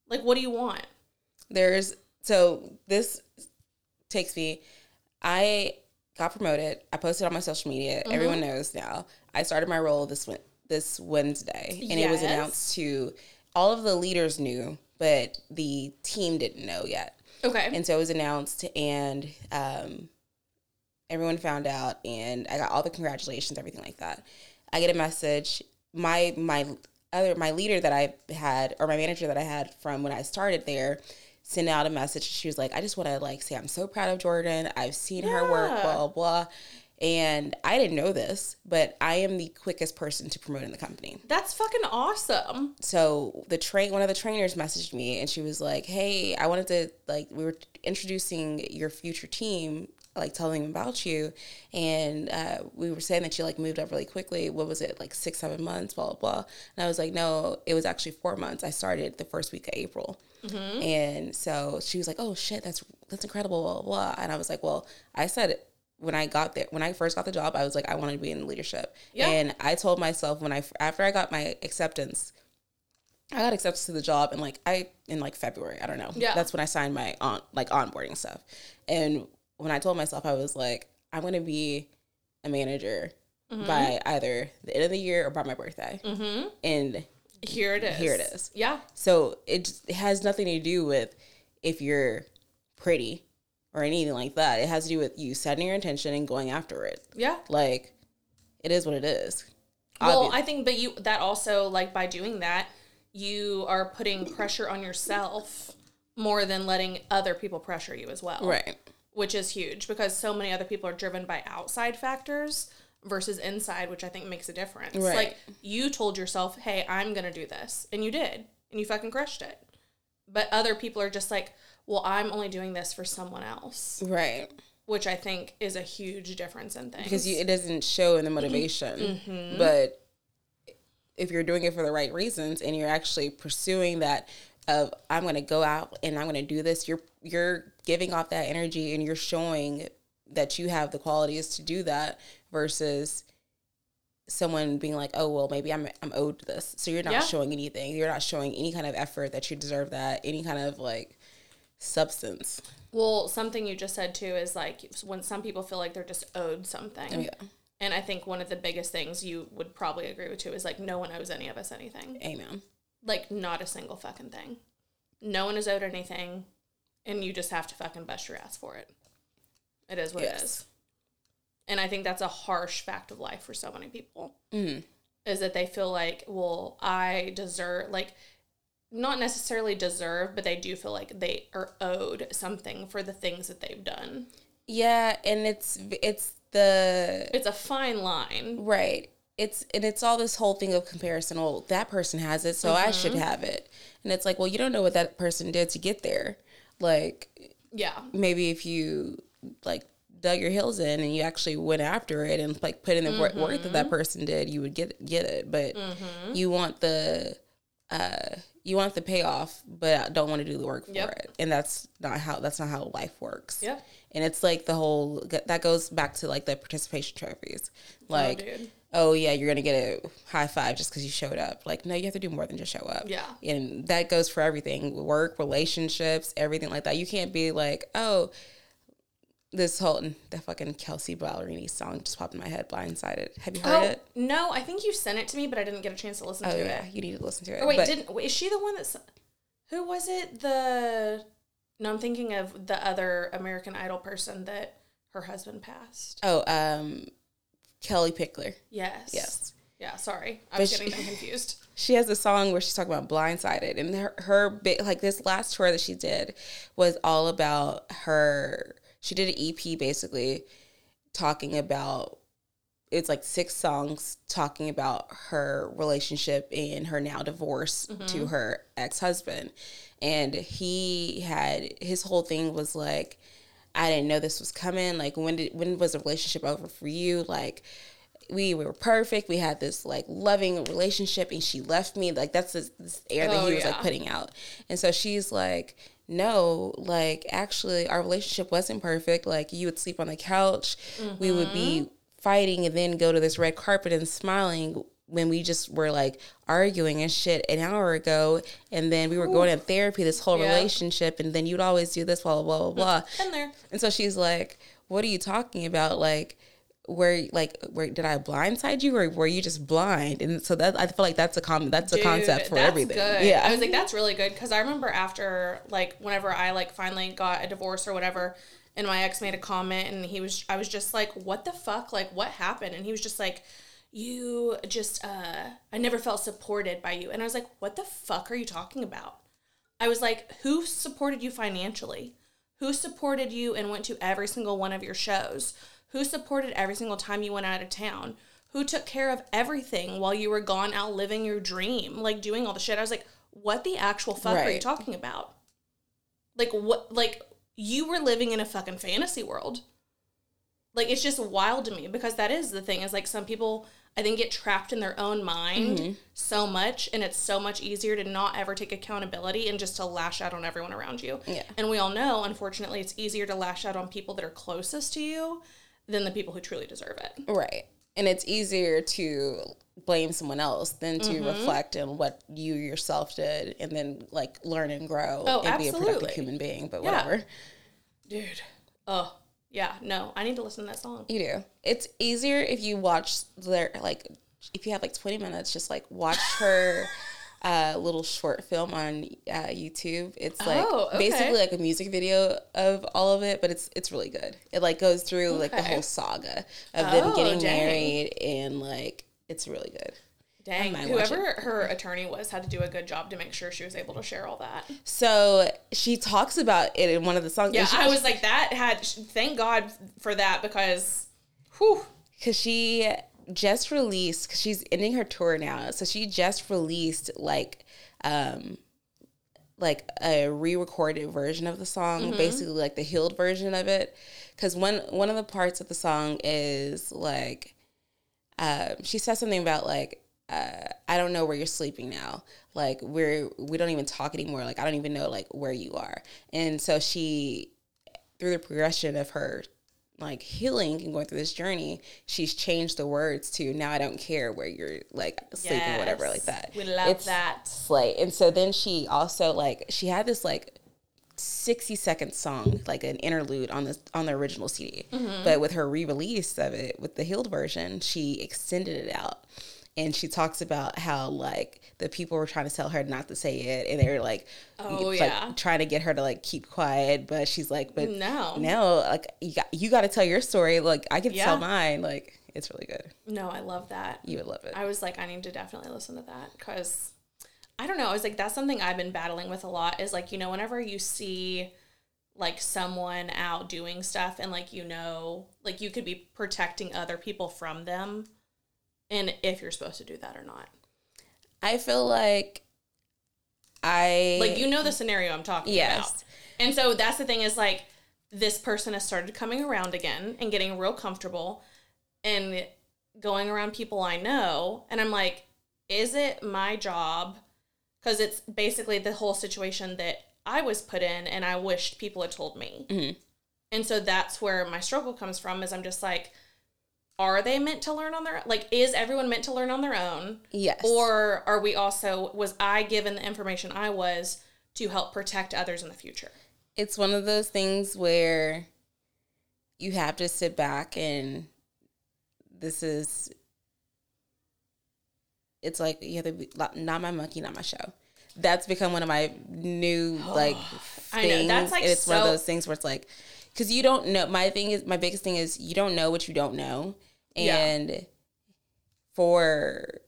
Like, what do you want? So this takes me, I got promoted. I posted on my social media. Mm-hmm. Everyone knows now. I started my role this Wednesday, and it was announced to all of the leaders knew, but the team didn't know yet. Okay. And so it was announced, and everyone found out, and I got all the congratulations, everything like that. I get a message. My leader that I had, or my manager that I had from when I started there, sent out a message. She was like, I just want to like say I'm so proud of Jordan. I've seen her work, blah, blah. And I didn't know this, but I am the quickest person to promote in the company. That's fucking awesome. So one of the trainers messaged me, and she was like, hey, I wanted to, like, we were introducing your future team, like telling them about you. And we were saying that you like moved up really quickly. What was it? Like 6-7 months, blah, blah, blah. And I was like, no, it was actually 4 months. I started the first week of April. Mm-hmm. And so she was like, oh shit, that's incredible, blah, blah, blah. And I was like, well, I said it. When I first got the job, I was like, I wanted to be in leadership. Yeah. And I told myself after I got my acceptance, I got accepted to the job in February. I don't know. Yeah. That's when I signed my onboarding stuff. And when I told myself, I was like, I'm going to be a manager by either the end of the year or by my birthday. Mm-hmm. And here it is. Yeah. So it has nothing to do with if you're pretty or anything like that. It has to do with you setting your intention and going after it. Yeah. Like, it is what it is. Well, obviously. I think, but that also, like, by doing that, you are putting pressure on yourself more than letting other people pressure you as well. Right. Which is huge, because so many other people are driven by outside factors versus inside, which I think makes a difference. Right. Like, you told yourself, hey, I'm going to do this. And you did. And you fucking crushed it. But other people are just like, well, I'm only doing this for someone else. Right. Which I think is a huge difference in things. Because it doesn't show in the motivation. Mm-hmm. But if you're doing it for the right reasons and you're actually pursuing that of, I'm going to go out and I'm going to do this, you're giving off that energy and you're showing that you have the qualities to do that versus someone being like, oh, well, maybe I'm owed this. So you're not showing anything. You're not showing any kind of effort that you deserve that, any kind of, like, substance. Well, something you just said too is like when some people feel like they're just owed something. Yeah. And I think one of the biggest things you would probably agree with too is like no one owes any of us anything. Amen. Like not a single fucking thing. No one is owed anything, and you just have to fucking bust your ass for it. It is what it is. And I think that's a harsh fact of life for so many people. Mm. Is that they feel like, well, I deserve, like, not necessarily deserve, but they do feel like they are owed something for the things that they've done. Yeah, and it's a fine line. Right. It's all this whole thing of comparison. Oh, that person has it, so I should have it. And it's like, well, you don't know what that person did to get there. Like, yeah. Maybe if you like dug your heels in and you actually went after it and like put in the mm-hmm. work that that person did, you would get it. But mm-hmm. You want the payoff, but don't want to do the work for yep. it. And that's not how life works. Yeah. And it's like the whole, that goes back to like the participation trophies. Like, oh yeah, you're going to get a high five just because you showed up. Like, no, you have to do more than just show up. Yeah. And that goes for everything, work, relationships, everything like that. You can't be like, oh, this whole, that fucking Kelsey Ballerini song just popped in my head, Blindsided. Have you heard it? No, I think you sent it to me, but I didn't get a chance to listen to it. Oh, yeah, you need to listen to it. Oh, wait, is she the one that's, who was it? No, I'm thinking of the other American Idol person that her husband passed. Oh, Kelly Pickler. Yes. Yes. Yeah, sorry. I was getting them confused. She has a song where she's talking about Blindsided, and her big, like this last tour that she did was all about her. She did an EP basically talking about, it's like 6 songs talking about her relationship and her now divorce mm-hmm. to her ex-husband. And he had, his whole thing was like, I didn't know this was coming. Like, when was the relationship over for you? Like, we were perfect. We had this like loving relationship and she left me. Like, that's this air that he was like putting out. And so she's like, no, like actually our relationship wasn't perfect. Like, you would sleep on the couch. Mm-hmm. We would be fighting and then go to this red carpet and smiling when we just were like arguing and shit an hour ago. And then we were going to therapy this whole relationship. And then you'd always do this, blah, blah, blah, blah. And so she's like, what are you talking about? Like, where did I blindside you, or were you just blind? And so that, I feel like that's a concept for everything. Good. Yeah. I was like, that's really good. Cause I remember after, like, whenever I like finally got a divorce or whatever, and my ex made a comment and I was just like, what the fuck? Like, what happened? And he was just like, you just, I never felt supported by you. And I was like, what the fuck are you talking about? I was like, who supported you financially? Who supported you and went to every single one of your shows? Who supported every single time you went out of town? Who took care of everything while you were gone out living your dream? Like, doing all the shit. I was like, what the actual fuck are you talking about? Like, what? Like, you were living in a fucking fantasy world. Like, it's just wild to me, because that is the thing, is like some people, I think, get trapped in their own mind mm-hmm. so much, and it's so much easier to not ever take accountability and just to lash out on everyone around you. Yeah. And we all know, unfortunately, it's easier to lash out on people that are closest to you than the people who truly deserve it. Right. And it's easier to blame someone else than to mm-hmm. reflect on what you yourself did and then, like, learn and grow and absolutely. Be a productive human being, but whatever. Dude. Oh. Yeah, no, I need to listen to that song. You do. It's easier if you watch their, like, if you have, like, 20 minutes, just, like, watch her little short film on YouTube. It's, like, basically, like, a music video of all of it, but it's really good. It, like, goes through, like, the whole saga of them getting married, and, like, it's really good. Dang, whoever her attorney was had to do a good job to make sure she was able to share all that. So she talks about it in one of the songs. Yeah, I was like, thank God for that, because, whew. Because she just released, cause she's ending her tour now, so she just released, like a re-recorded version of the song, mm-hmm. basically, like, the healed version of it. Because one of the parts of the song is, like, she says something about, like, I don't know where you're sleeping now. Like, we don't even talk anymore. Like, I don't even know, like, where you are. And so she, through the progression of her, like, healing and going through this journey, she's changed the words to, now I don't care where you're, like, sleeping, yes. whatever, like that. We love that. Slay. And so then she also, like, she had this, like, 60-second song, like an interlude on the original CD. Mm-hmm. But with her re-release of it, with the healed version, she extended it out. And she talks about how, like, the people were trying to tell her not to say it. And they were, like, trying to get her to, like, keep quiet. But she's like, but no, like, you got to tell your story. Like, I can tell mine. Like, it's really good. No, I love that. You would love it. I was like, I need to definitely listen to that, because, I don't know. I was like, that's something I've been battling with a lot, is, like, you know, whenever you see, like, someone out doing stuff and, like, you know, like, you could be protecting other people from them, and if you're supposed to do that or not. I feel like Like, you know the scenario I'm talking about. And so that's the thing, is, like, this person has started coming around again and getting real comfortable and going around people I know. And I'm like, is it my job? Because it's basically the whole situation that I was put in and I wished people had told me. Mm-hmm. And so that's where my struggle comes from, is I'm just like, are they meant to learn on their own? Like, is everyone meant to learn on their own? Yes. Or are we also, was I given the information I was to help protect others in the future? It's one of those things where you have to sit back and it's like, you have to be, not my monkey, not my show. That's become one of my new, like, things. I know. That's like, it's so one of those things where it's like, because you don't know. My biggest thing is you don't know what you don't know. And yeah. For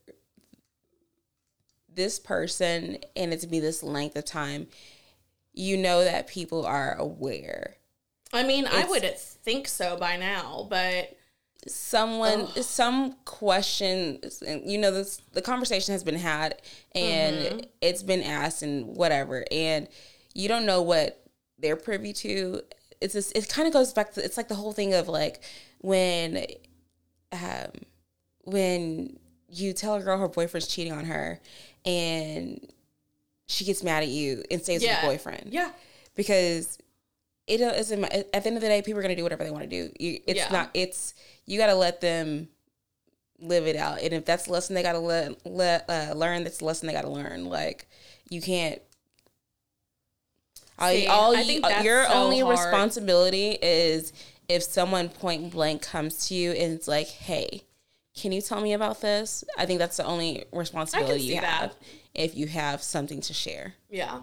this person, and it to be this length of time, you know that people are aware. I mean, I would think so by now, but... some question, you know, the conversation has been had and mm-hmm. it's been asked and whatever, and you don't know what they're privy to. It kind of goes back to, it's like the whole thing of like when you tell a girl her boyfriend's cheating on her and she gets mad at you and stays with the boyfriend. Yeah. Because at the end of the day, people are going to do whatever they want to do. You got to let them live it out. And if that's the lesson they got to learn, that's the lesson they got to learn. Like, you can't. Your only responsibility is if someone point blank comes to you and it's like, hey, can you tell me about this? I think that's the only responsibility you have if you have something to share. Yeah.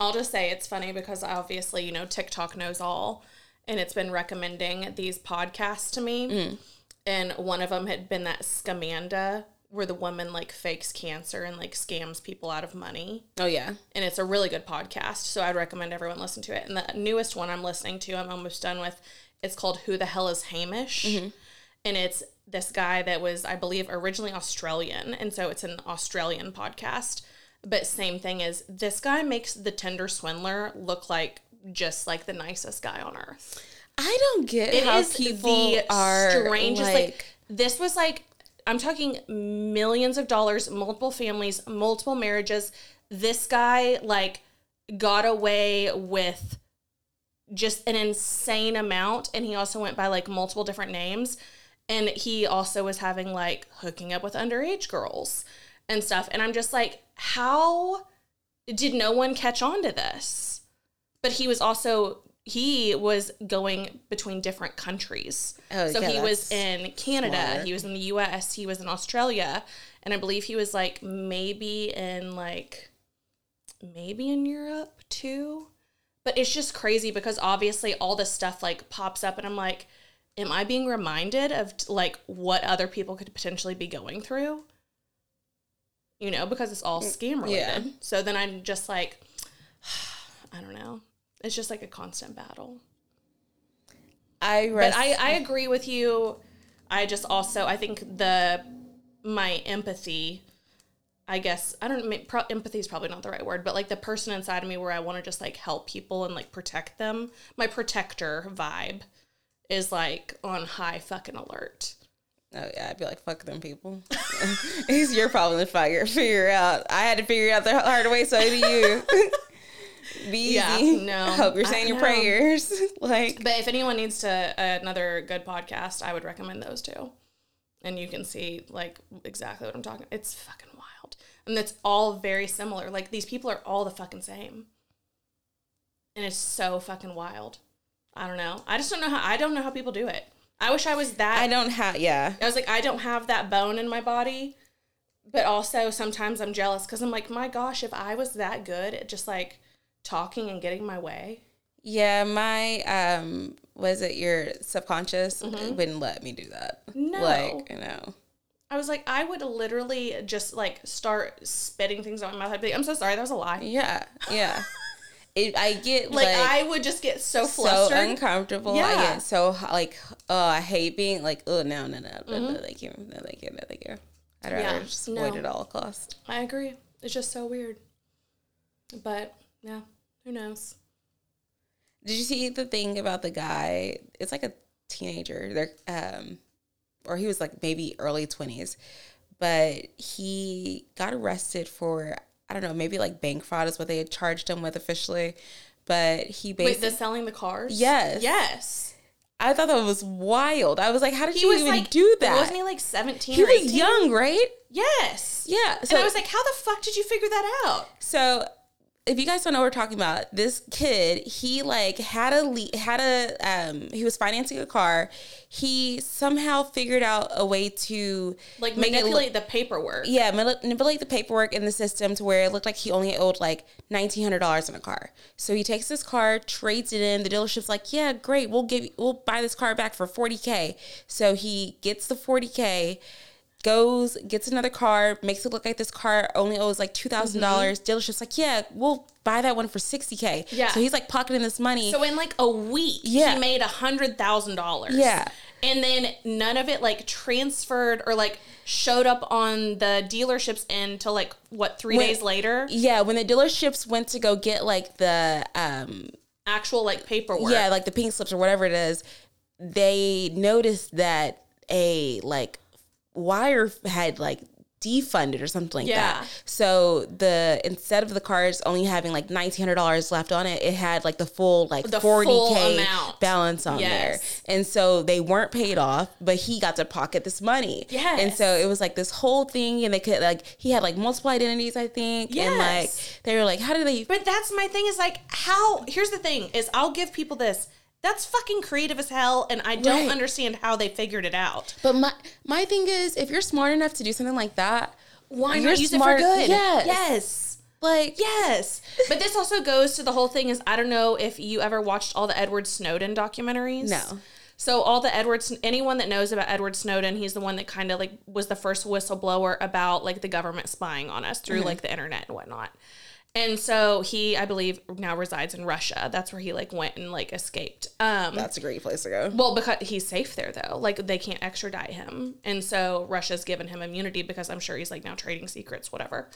I'll just say it's funny because obviously, you know, TikTok knows all. And it's been recommending these podcasts to me. Mm. And one of them had been that Scamanda, where the woman, like, fakes cancer and, like, scams people out of money. Oh, yeah. And it's a really good podcast, so I'd recommend everyone listen to it. And the newest one I'm listening to, I'm almost done with, it's called Who the Hell is Hamish? Mm-hmm. And it's this guy that was, I believe, originally Australian. And so it's an Australian podcast. But same thing is, this guy makes the Tinder swindler look like just like the nicest guy on earth. I don't get it. How people are strangest. Like, this was like, I'm talking millions of dollars, multiple families, multiple marriages. This guy like got away with just an insane amount, and he also went by like multiple different names, and he also was having like hooking up with underage girls and stuff. And I'm just like, how did no one catch on to this? But he was going between different countries. Oh, so yeah, he was in Canada, He was in the US, he was in Australia, and I believe he was like maybe in Europe too. But it's just crazy because obviously all this stuff like pops up and I'm like, am I being reminded of like what other people could potentially be going through? You know, because it's all scam related. Yeah. So then I'm just like, I don't know. It's just like a constant battle. I agree with you. I just also, I think my empathy, I guess, empathy is probably not the right word, but like the person inside of me where I want to just like help people and like protect them. My protector vibe is like on high fucking alert. Oh yeah, I'd be like, fuck them people. It's your problem to figure out. I had to figure out the hard way, so do you. Be yeah, easy. No. I hope you're saying your prayers. But if anyone needs to another good podcast, I would recommend those two. And you can see like exactly what I'm talking. It's fucking wild, and it's all very similar. Like these people are all the fucking same, and it's so fucking wild. I don't know. I don't know how people do it. I wish I was that. I was like, I don't have that bone in my body, but also sometimes I'm jealous because I'm like, my gosh, if I was that good, it just like. Talking and getting my way. Yeah, my was it your subconscious wouldn't let me do that. No, like, you know, I was like, I would literally just like start spitting things out of my mouth. I'd be like, I'm so sorry, that was a lie. Yeah. I get like I would just get so flustered, uncomfortable. Yeah. I get so like, oh, I hate being like, oh, no, thank you. I'd rather just avoid it at all costs. I agree. It's just so weird, but yeah. Who knows? Did you see the thing about the guy? It's like a teenager. Or he was like maybe early 20s. But he got arrested for, I don't know, maybe like bank fraud is what they had charged him with officially. But he basically... Wait, the selling the cars? Yes. Yes. I thought that was wild. I was like, how did you even do that? Wasn't he like 17 or 18? He was young, right? Yes. Yeah. So, and I was like, how the fuck did you figure that out? So... If you guys don't know what we're talking about, this kid, he like had a he was financing a car. He somehow figured out a way to like manipulate the paperwork. Yeah, manipulate the paperwork in the system to where it looked like he only owed like $1,900 on a car. So he takes this car, trades it in. The dealership's like, yeah, great, we'll buy this car back for $40,000. So he gets the $40,000. Goes, gets another car, makes it look like this car only owes like $2,000. Mm-hmm. Dealership's like, yeah, we'll buy that one for $60,000. Yeah. So he's like pocketing this money. So in like a week, he made $100,000. Yeah. And then none of it like transferred or like showed up on the dealership's end until like, what, three days later? Yeah, when the dealerships went to go get like the... actual like paperwork. Yeah, like the pink slips or whatever it is. They noticed that a like... wire had like defunded or something like that. So instead of the cars only having like $1,900 left on it, it had like the full like $40,000 balance on there. And so they weren't paid off, but he got to pocket this money. Yes. And so it was like this whole thing, and they could like he had like multiple identities, I think. Yes. And like they were like, how do they? But that's my thing is like how. Here's the thing is I'll give people this. That's fucking creative as hell, and I don't understand how they figured it out. But my thing is, if you're smart enough to do something like that, why not use it for good? Yes. Yes. Like, yes. But this also goes to the whole thing is, I don't know if you ever watched all the Edward Snowden documentaries. No. So all the anyone that knows about Edward Snowden, he's the one that kind of like was the first whistleblower about like the government spying on us through like the internet and whatnot. And so he, I believe, now resides in Russia. That's where he, like, went and, like, escaped. That's a great place to go. Well, because he's safe there, though. Like, they can't extradite him. And so Russia's given him immunity because I'm sure he's, like, now trading secrets, whatever.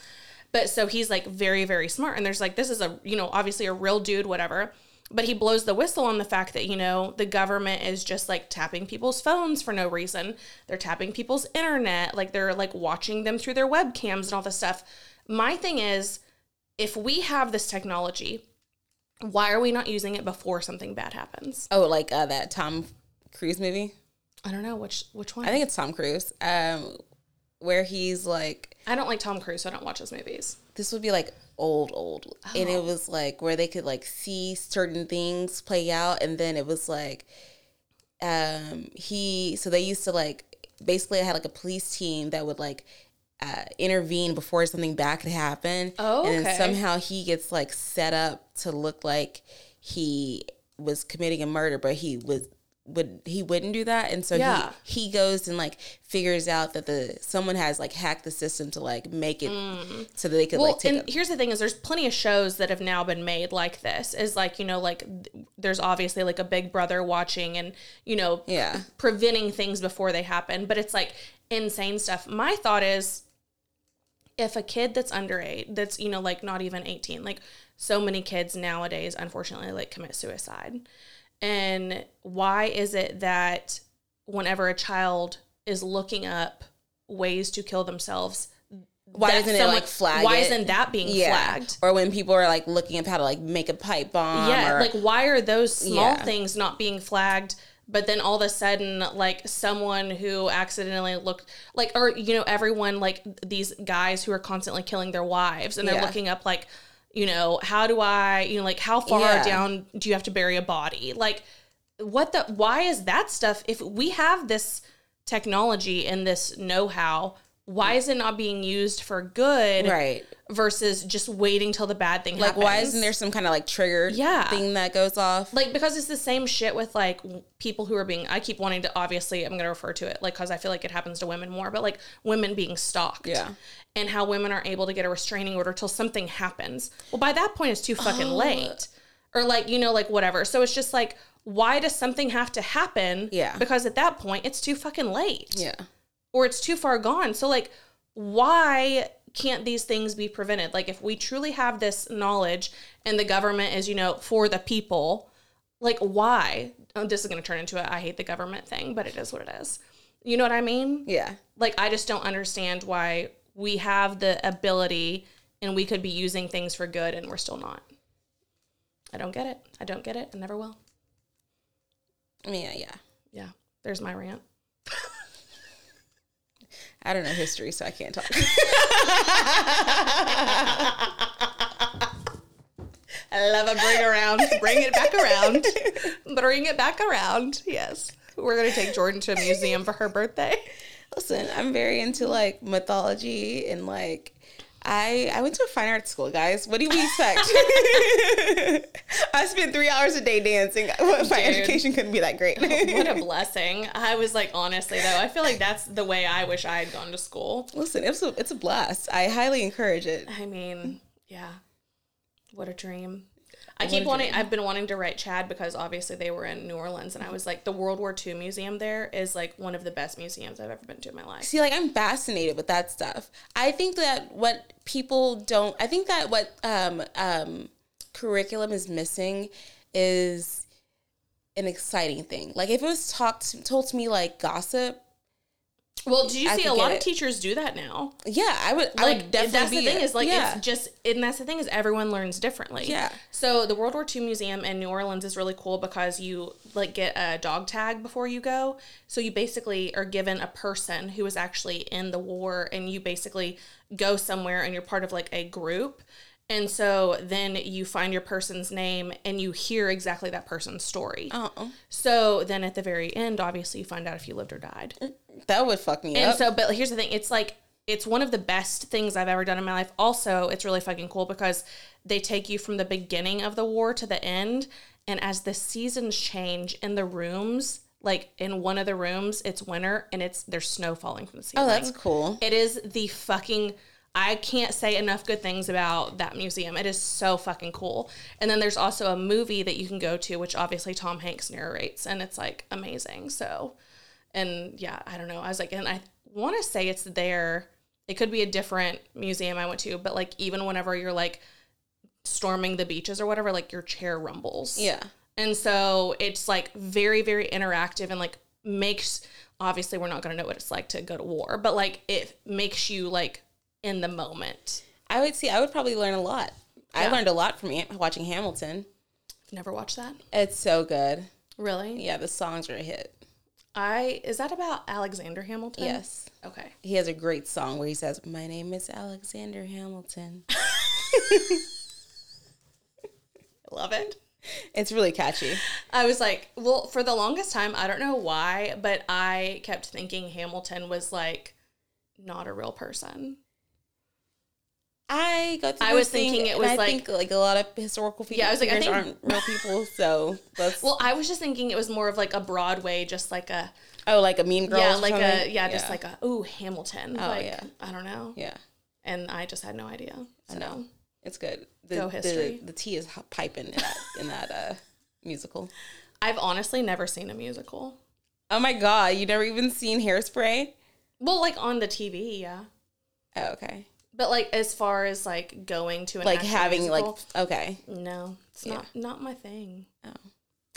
But so he's, like, very, very smart. And there's, like, this is a, you know, obviously a real dude, whatever. But he blows the whistle on the fact that, you know, the government is just, like, tapping people's phones for no reason. They're tapping people's internet. Like, they're, like, watching them through their webcams and all this stuff. My thing is... if we have this technology, why are we not using it before something bad happens? Oh, like that Tom Cruise movie? I don't know. Which one? I think it's Tom Cruise. Where he's like... I don't like Tom Cruise, so I don't watch his movies. This would be like old. Oh. And it was like where they could like see certain things play out. And then it was like So they used to like... Basically, I had like a police team that would like... intervene before something bad could happen. Oh, okay. And then somehow he gets like set up to look like he was committing a murder, but he wouldn't do that. And so he goes and like figures out that someone has like hacked the system to like make it so that they could like take it. Here's the thing is there's plenty of shows that have now been made like this is like, you know, like there's obviously like a Big Brother watching and, you know, preventing things before they happen, but it's like insane stuff. My thought is if a kid that's underage, that's, you know, like not even 18, like so many kids nowadays, unfortunately, like commit suicide. And why is it that whenever a child is looking up ways to kill themselves, why isn't it like flagged? Why isn't that being flagged? Or when people are like looking up how to like make a pipe bomb? Yeah, or, like why are those small things not being flagged? But then all of a sudden, like someone who accidentally looked like, or you know, everyone like these guys who are constantly killing their wives and they're looking up like. You know, how do I, you know, like how far down do you have to bury a body? Like why is that stuff? If we have this technology and this know-how, why is it not being used for good? Right. Versus just waiting till the bad thing happens. Like why isn't there some kind of like trigger thing that goes off? Like because it's the same shit with like people who are being, I keep wanting to, obviously I'm going to refer to it like because I feel like it happens to women more, but like women being stalked. Yeah. And how women aren't able to get a restraining order till something happens. Well, by that point it's too fucking late. Or like, you know, like whatever. So it's just like, why does something have to happen? Yeah. Because at that point it's too fucking late. Yeah. Or it's too far gone. So like, why can't these things be prevented? Like if we truly have this knowledge and the government is, you know, for the people, Like, why? Oh, this is going to turn into a I hate the government thing, but it is what it is. You know what I mean? Yeah. Like, I just don't understand why we have the ability and we could be using things for good and we're still not. I don't get it. I don't get it. I never will. Yeah. Yeah. There's my rant. I don't know history, so I can't talk. I love a bring around. Bring it back around. Bring it back around. Yes. We're going to take Jordan to a museum for her birthday. Listen, I'm very into, like, mythology and, like, I went to a fine arts school, guys. What do we expect? I spent 3 hours a day dancing. My education couldn't be that great. What a blessing. I was like, honestly, though, I feel like that's the way I wish I had gone to school. Listen, it's a blast. I highly encourage it. I mean, yeah. What a dream. I've been wanting to write Chad because obviously they were in New Orleans, and I was like, the World War II museum there is like one of the best museums I've ever been to in my life. See, like, I'm fascinated with that stuff. I think that what curriculum is missing is an exciting thing. Like, if it was told to me like gossip. Well, do you see a lot of teachers do that now? Yeah, I would definitely. That's the thing is like it's just, and that's the thing is everyone learns differently. Yeah. So the World War II Museum in New Orleans is really cool because you like get a dog tag before you go, so you basically are given a person who was actually in the war, and you basically go somewhere and you're part of like a group. And so then you find your person's name and you hear exactly that person's story. Oh. So then at the very end, obviously, you find out if you lived or died. That would fuck me up. And so, but here's the thing. It's like, it's one of the best things I've ever done in my life. Also, it's really fucking cool because they take you from the beginning of the war to the end. And as the seasons change in the rooms, like in one of the rooms, it's winter and there's snow falling from the ceiling. Oh, that's cool. It is the fucking... I can't say enough good things about that museum. It is so fucking cool. And then there's also a movie that you can go to, which obviously Tom Hanks narrates, and it's like amazing. So, and yeah, I don't know. I was like, and I want to say it's there. It could be a different museum I went to, but like even whenever you're like storming the beaches or whatever, like your chair rumbles. Yeah. And so it's like very, very interactive and like makes, obviously we're not going to know what it's like to go to war, but like it makes you like, in the moment. I would probably learn a lot. Yeah. I learned a lot from watching Hamilton. I've never watched that. It's so good. Really? Yeah, the songs are a hit. Is that about Alexander Hamilton? Yes. Okay. He has a great song where he says, "My name is Alexander Hamilton." Love it. It's really catchy. I was like, well, for the longest time, I don't know why, but I kept thinking Hamilton was like not a real person. I was thinking like a lot of historical figures aren't real people, so that's... Well, I was just thinking it was more of like a Broadway, just like a... Oh, like a Mean Girls? Yeah, like a... Yeah, just like a, ooh, Hamilton. Oh, like, yeah. I don't know. Yeah. And I just had no idea. So. I know. It's good. Go history. The tea is piping in that musical. I've honestly never seen a musical. Oh my God, you never even seen Hairspray? Well, like on the TV, yeah. Oh, okay. But, like, as far as, like, going to an like, having, musical, like, okay. No. It's not my thing. Oh.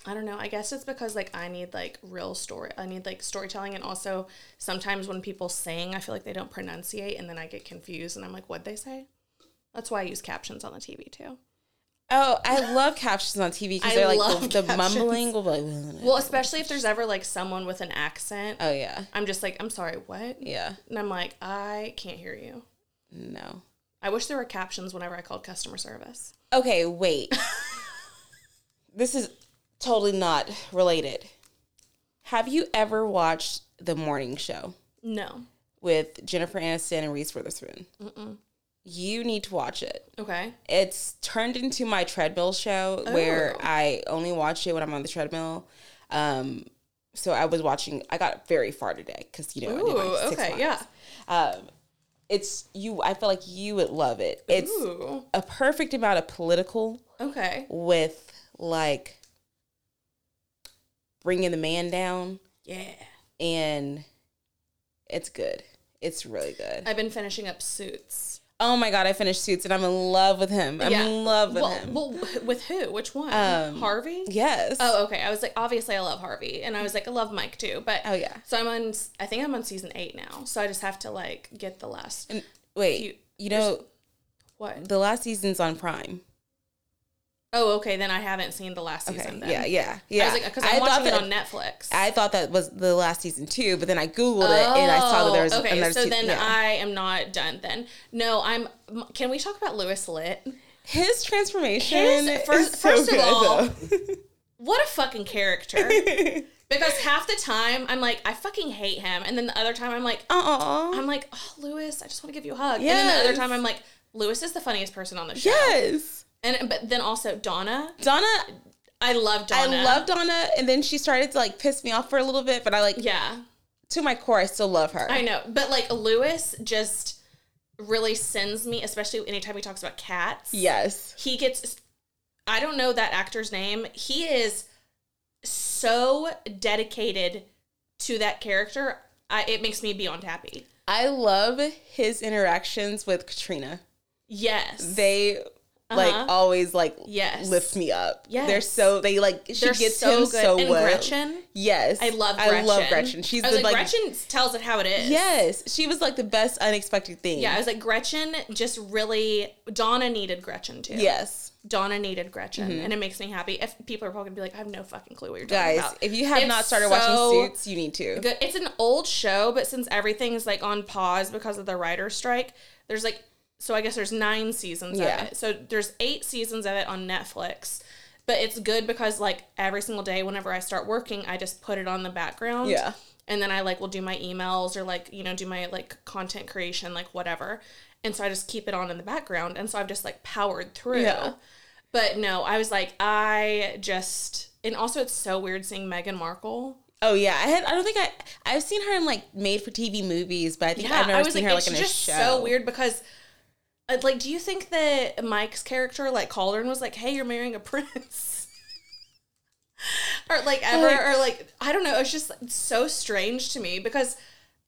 I don't know. I guess it's because, like, I need, like, real story. I need, like, storytelling. And also, sometimes when people sing, I feel like they don't pronunciate. And then I get confused. And I'm like, what'd they say? That's why I use captions on the TV, too. Oh, I love captions on TV because they're, like, the mumbling. Well, especially if there's ever, like, someone with an accent. Oh, yeah. I'm just like, I'm sorry, what? Yeah. And I'm like, I can't hear you. No. I wish there were captions whenever I called customer service. Okay, wait. This is totally not related. Have you ever watched The Morning Show? No. With Jennifer Aniston and Reese Witherspoon? Mm-mm. You need to watch it. Okay. It's turned into my treadmill show where I only watch it when I'm on the treadmill. So I was watching, I got very far today because, you know, I did like 6 miles. Yeah. I feel like you would love it. It's a perfect amount of political. Okay. With, like, bringing the man down. Yeah. And it's good. It's really good. I've been finishing up Suits. oh my God, I finished Suits and I'm in love with him. I'm in love with him. Well, with who? Which one? Harvey? Yes. Oh, okay. I was like, obviously I love Harvey. And I was like, I love Mike too. But oh yeah. So I think I'm on season 8 now. So I just have to like get the last. And, wait, you know what? The last season's on Prime. Oh, okay. Then I haven't seen the last season. Then. Yeah. I was like, because I'm watching it on Netflix. I thought that was the last season too, but then I Googled it and I saw that there was another season. Okay, so then I am not done then. No, can we talk about Lewis Litt? His transformation First of all, what a fucking character. Because half the time, I'm like, I fucking hate him. And then the other time, I'm like, oh, Lewis, I just want to give you a hug. Yes. And then the other time, I'm like, Lewis is the funniest person on the show. Yes. But then also Donna. I love Donna. And then she started to like piss me off for a little bit. But I like, yeah, to my core, I still love her. I know. But like Lewis just really sends me, especially anytime he talks about cats. Yes. He gets, I don't know that actor's name. He is so dedicated to that character. It makes me beyond happy. I love his interactions with Katrina. Yes. They... like always like lift me up. Yes. She gets him so well. Gretchen. Yes. I love Gretchen. She's I was like Gretchen tells it how it is. Yes. She was like the best unexpected thing. Yeah, I was like Gretchen just really Donna needed Gretchen too. Yes. Donna needed Gretchen and it makes me happy. If people are probably gonna be like, I have no fucking clue what you're talking about. Guys, if you have not started watching Suits, you need to. Good. It's an old show, but since everything is like on pause because of the writer's strike, there's like so I guess there's 9 seasons of it. So there's 8 seasons of it on Netflix. But it's good because, like, every single day whenever I start working, I just put it on the background. Yeah. And then I, like, will do my emails or, like, you know, do my, like, content creation, like, whatever. And so I just keep it on in the background. And so I've just, like, powered through. Yeah. But, no, I was like, and also it's so weird seeing Meghan Markle. Oh, yeah. I've seen her in, like, made-for-TV movies, but I think I've never seen her, like, in a show. It's just so weird because... like, do you think that Mike's character, like, called her and was like, hey, you're marrying a prince? Or, like, ever, or, like, I don't know. It's just it's so strange to me because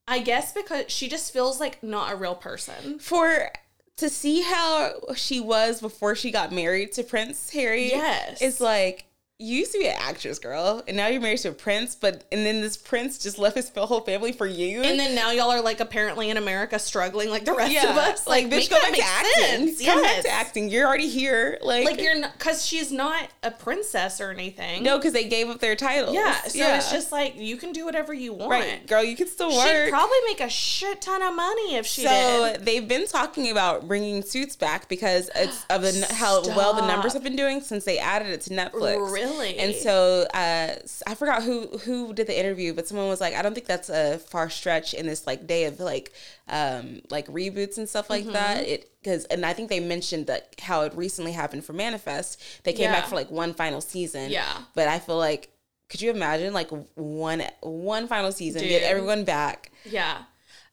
I guess because she just feels like not a real person. To see how she was before she got married to Prince Harry. Yes. It's like, you used to be an actress, girl, and now you're married to a prince, and then this prince just left his whole family for you. And then now y'all are, like, apparently in America struggling like the rest of us. Like, bitch, go back to acting. Yes. Go back to acting. You're already here. Like you're not, because she's not a princess or anything. No, because they gave up their titles. Yeah, so it's just like, you can do whatever you want. Right, girl, you can still work. She'd probably make a shit ton of money if she did. So they've been talking about bringing Suits back because it's of how well the numbers have been doing since they added it to Netflix. Really? And so I forgot who did the interview, but someone was like, I don't think that's a far stretch in this like day of like reboots and stuff like that. And I think they mentioned that how it recently happened for Manifest. They came back for like one final season. Yeah. But I feel like, could you imagine like one final season, get everyone back? Yeah.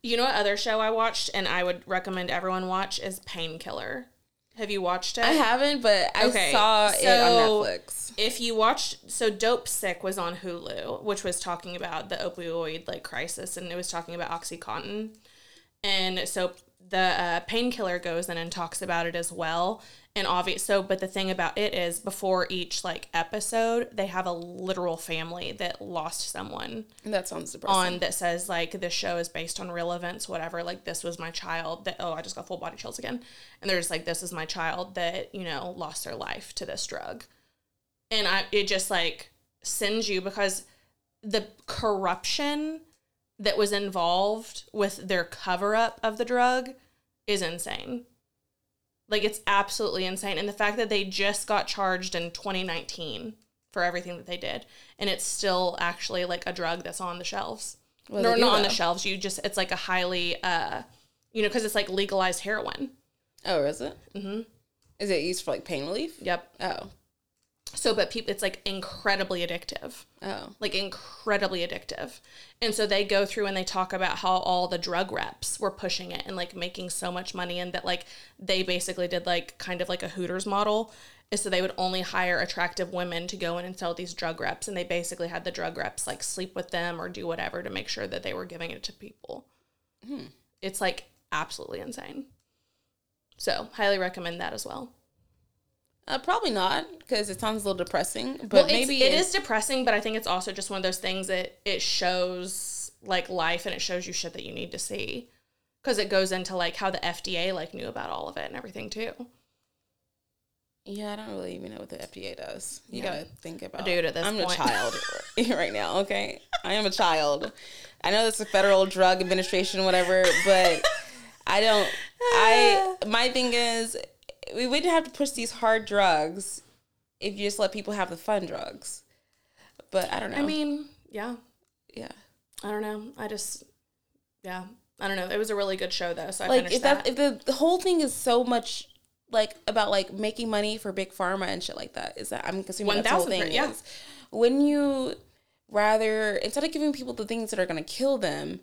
You know what other show I watched and I would recommend everyone watch is Painkiller. Have you watched it? I haven't, but I saw it on Netflix. If you watched... So Dope Sick was on Hulu, which was talking about the opioid, like, crisis, and it was talking about OxyContin. And so the Painkiller goes in and talks about it as well. And but the thing about it is before each, like, episode, they have a literal family that lost someone. That sounds depressing. That says, like, this show is based on real events, whatever. Like, this was my child that, I just got full body chills again. And they're just like, this is my child that, you know, lost their life to this drug. And it just, like, sends you because the corruption that was involved with their cover-up of the drug is insane. Like, it's absolutely insane. And the fact that they just got charged in 2019 for everything that they did. And it's still actually, like, a drug that's on the shelves. Well, no, not on the shelves. It's, like, a highly, because it's, like, legalized heroin. Oh, is it? Mm-hmm. Is it used for, like, pain relief? Yep. Oh. So, but people, it's, like, incredibly addictive. Oh. Like, incredibly addictive. And so they go through and they talk about how all the drug reps were pushing it and, like, making so much money and that, like, they basically did, like, kind of like a Hooters model. Is so they would only hire attractive women to go in and sell these drug reps. And they basically had the drug reps, like, sleep with them or do whatever to make sure that they were giving it to people. It's, like, absolutely insane. So highly recommend that as well. Probably not, because it sounds a little depressing. But well, maybe it is depressing, but I think it's also just one of those things that it shows like life, and it shows you shit that you need to see, because it goes into like how the FDA like knew about all of it and everything too. Yeah, I don't really even know what the FDA does. You gotta think about. Dude, at this point, I'm a child right now. Okay, I am a child. I know that's the Federal Drug Administration, whatever, but I don't. My thing is, we wouldn't have to push these hard drugs if you just let people have the fun drugs. But I don't know. I mean, yeah. I don't know. I don't know. It was a really good show though, so I finished that. If the whole thing is so much like about like making money for big pharma and shit like that, is that I'm consuming that whole thing. Yeah. Wouldn't you rather, instead of giving people the things that are gonna kill them,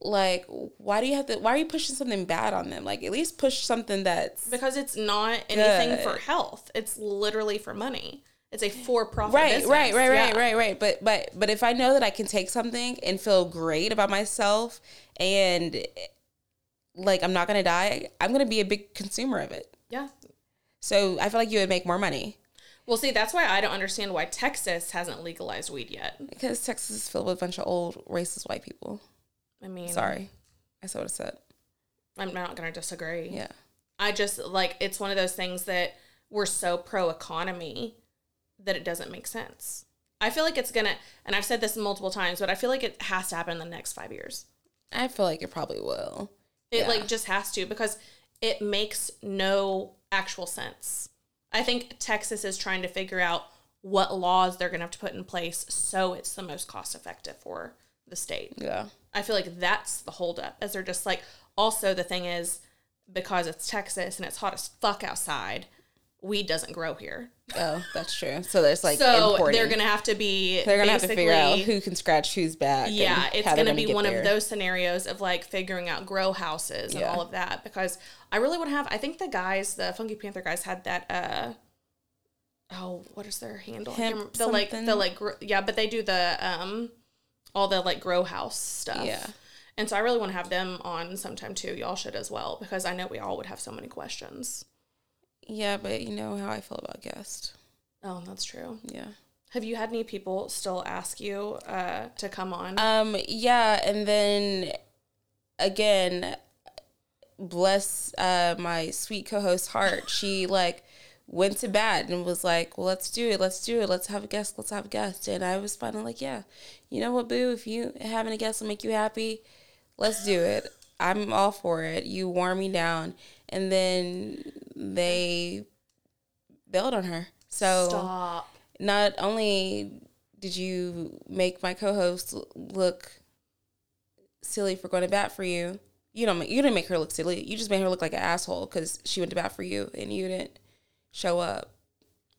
like, why are you pushing something bad on them? Like, at least push something that's because it's not anything good for health. It's literally for money. It's a for-profit business. Right. But if I know that I can take something and feel great about myself and, like, I'm not going to die, I'm going to be a big consumer of it. Yeah. So I feel like you would make more money. Well, see, that's why I don't understand why Texas hasn't legalized weed yet. Because Texas is filled with a bunch of old, racist white people. I mean, sorry, I said what I said. I'm not going to disagree. Yeah. I just, like, it's one of those things that we're so pro-economy that it doesn't make sense. I feel like it's going to, and I've said this multiple times, but I feel like it has to happen in the next 5 years. I feel like it probably will. It, like, just has to, because it makes no actual sense. I think Texas is trying to figure out what laws they're going to have to put in place so it's the most cost-effective for the state. Yeah. I feel like that's the holdup, as they're just like, also the thing is, because it's Texas and it's hot as fuck outside, weed doesn't grow here. Oh, that's true. So there's like, so importing. They're going to have to be, they're going to have to figure out who can scratch who's back. Yeah. It's going to be one of those scenarios of like figuring out grow houses and all of that, because I really would have, I think the guys, the Funky Panther guys had that, what is their handle? Hemp but they do the, all the like grow house stuff. Yeah. And so I really want to have them on sometime too. Y'all should as well, because I know we all would have so many questions. Yeah, but you know how I feel about guests. Oh, that's true. Yeah. Have you had any people still ask you to come on? Yeah, and then again, bless my sweet co-host heart. She like went to bat and was like, well, let's do it. Let's have a guest. And I was finally like, yeah, you know what, boo? If you having a guest will make you happy, let's do it. I'm all for it. You wore me down. And then they bailed on her. So stop. Not only did you make my co-host look silly for going to bat for you, you didn't make her look silly. You just made her look like an asshole because she went to bat for you and you didn't show up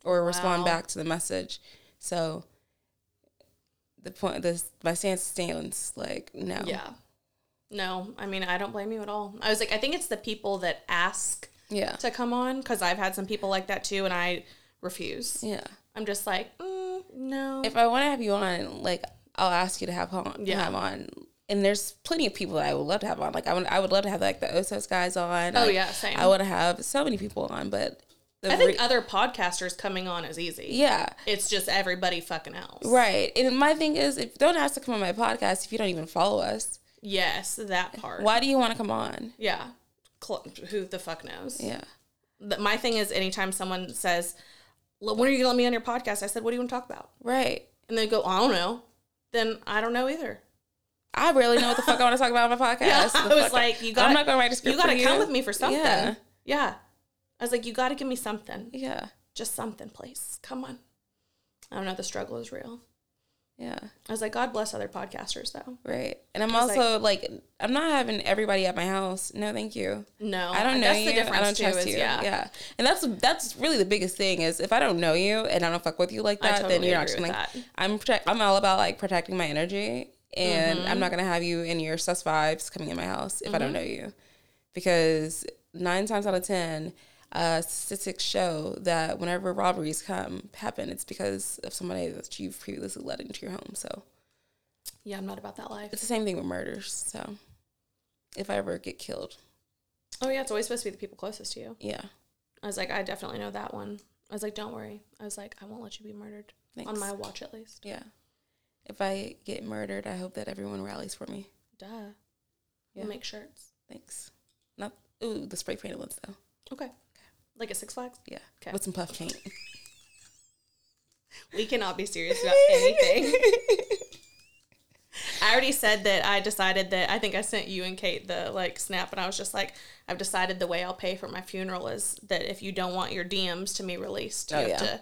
or respond back to the message. So my stance stands, like, no. Yeah. No, I mean, I don't blame you at all. I was like, I think it's the people that ask to come on, because I've had some people like that too, and I refuse. Yeah. I'm just like, no. If I want to have you on, like, I'll ask you to have on. And there's plenty of people that I would love to have on. Like, I would love to have, like, the OSOS guys on. Oh, like, yeah, same. I want to have so many people on, but... I think other podcasters coming on is easy. Yeah. It's just everybody fucking else. Right. And my thing is, don't ask to come on my podcast if you don't even follow us. Yes, that part. Why do you want to come on? Yeah. Who the fuck knows? Yeah. My thing is, anytime someone says, when are you going to let me on your podcast? I said, what do you want to talk about? Right. And they go, I don't know. Then I don't know either. I really know what the fuck I want to talk about on my podcast. Yeah, I was like, I'm not going to write a script for you. You got to come with me for something. Yeah. I was like, you got to give me something. Yeah. Just something, please. Come on. I don't know. The struggle is real. Yeah. I was like, God bless other podcasters, though. Right. And I'm also like, I'm not having everybody at my house. No, thank you. No. I don't know you. That's the difference, I don't trust you. Yeah. And that's really the biggest thing is, if I don't know you and I don't fuck with you like that, then you're not just like, I'm all about like protecting my energy. And I'm not going to have you in your sus vibes coming in my house if I don't know you. Because 9 times out of 10... statistics show that whenever robberies happen, it's because of somebody that you've previously let into your home. So, yeah, I'm not about that life. It's the same thing with murders. So, if I ever get killed, Oh, yeah, it's always supposed to be the people closest to you. Yeah. I was like, I definitely know that one. I was like, don't worry. I was like, I won't let you be murdered. Thanks. On my watch, at least. Yeah. If I get murdered, I hope that everyone rallies for me. Duh. Yeah. We'll make shirts. Thanks. Not, ooh, the spray painted ones, though. Okay. Like a Six Flags? Yeah. Okay. With some puff paint. We cannot be serious about anything. I already said that I decided that, I think I sent you and Kate the, like, snap, and I was just like, I've decided the way I'll pay for my funeral is that if you don't want your DMs to be released, you have to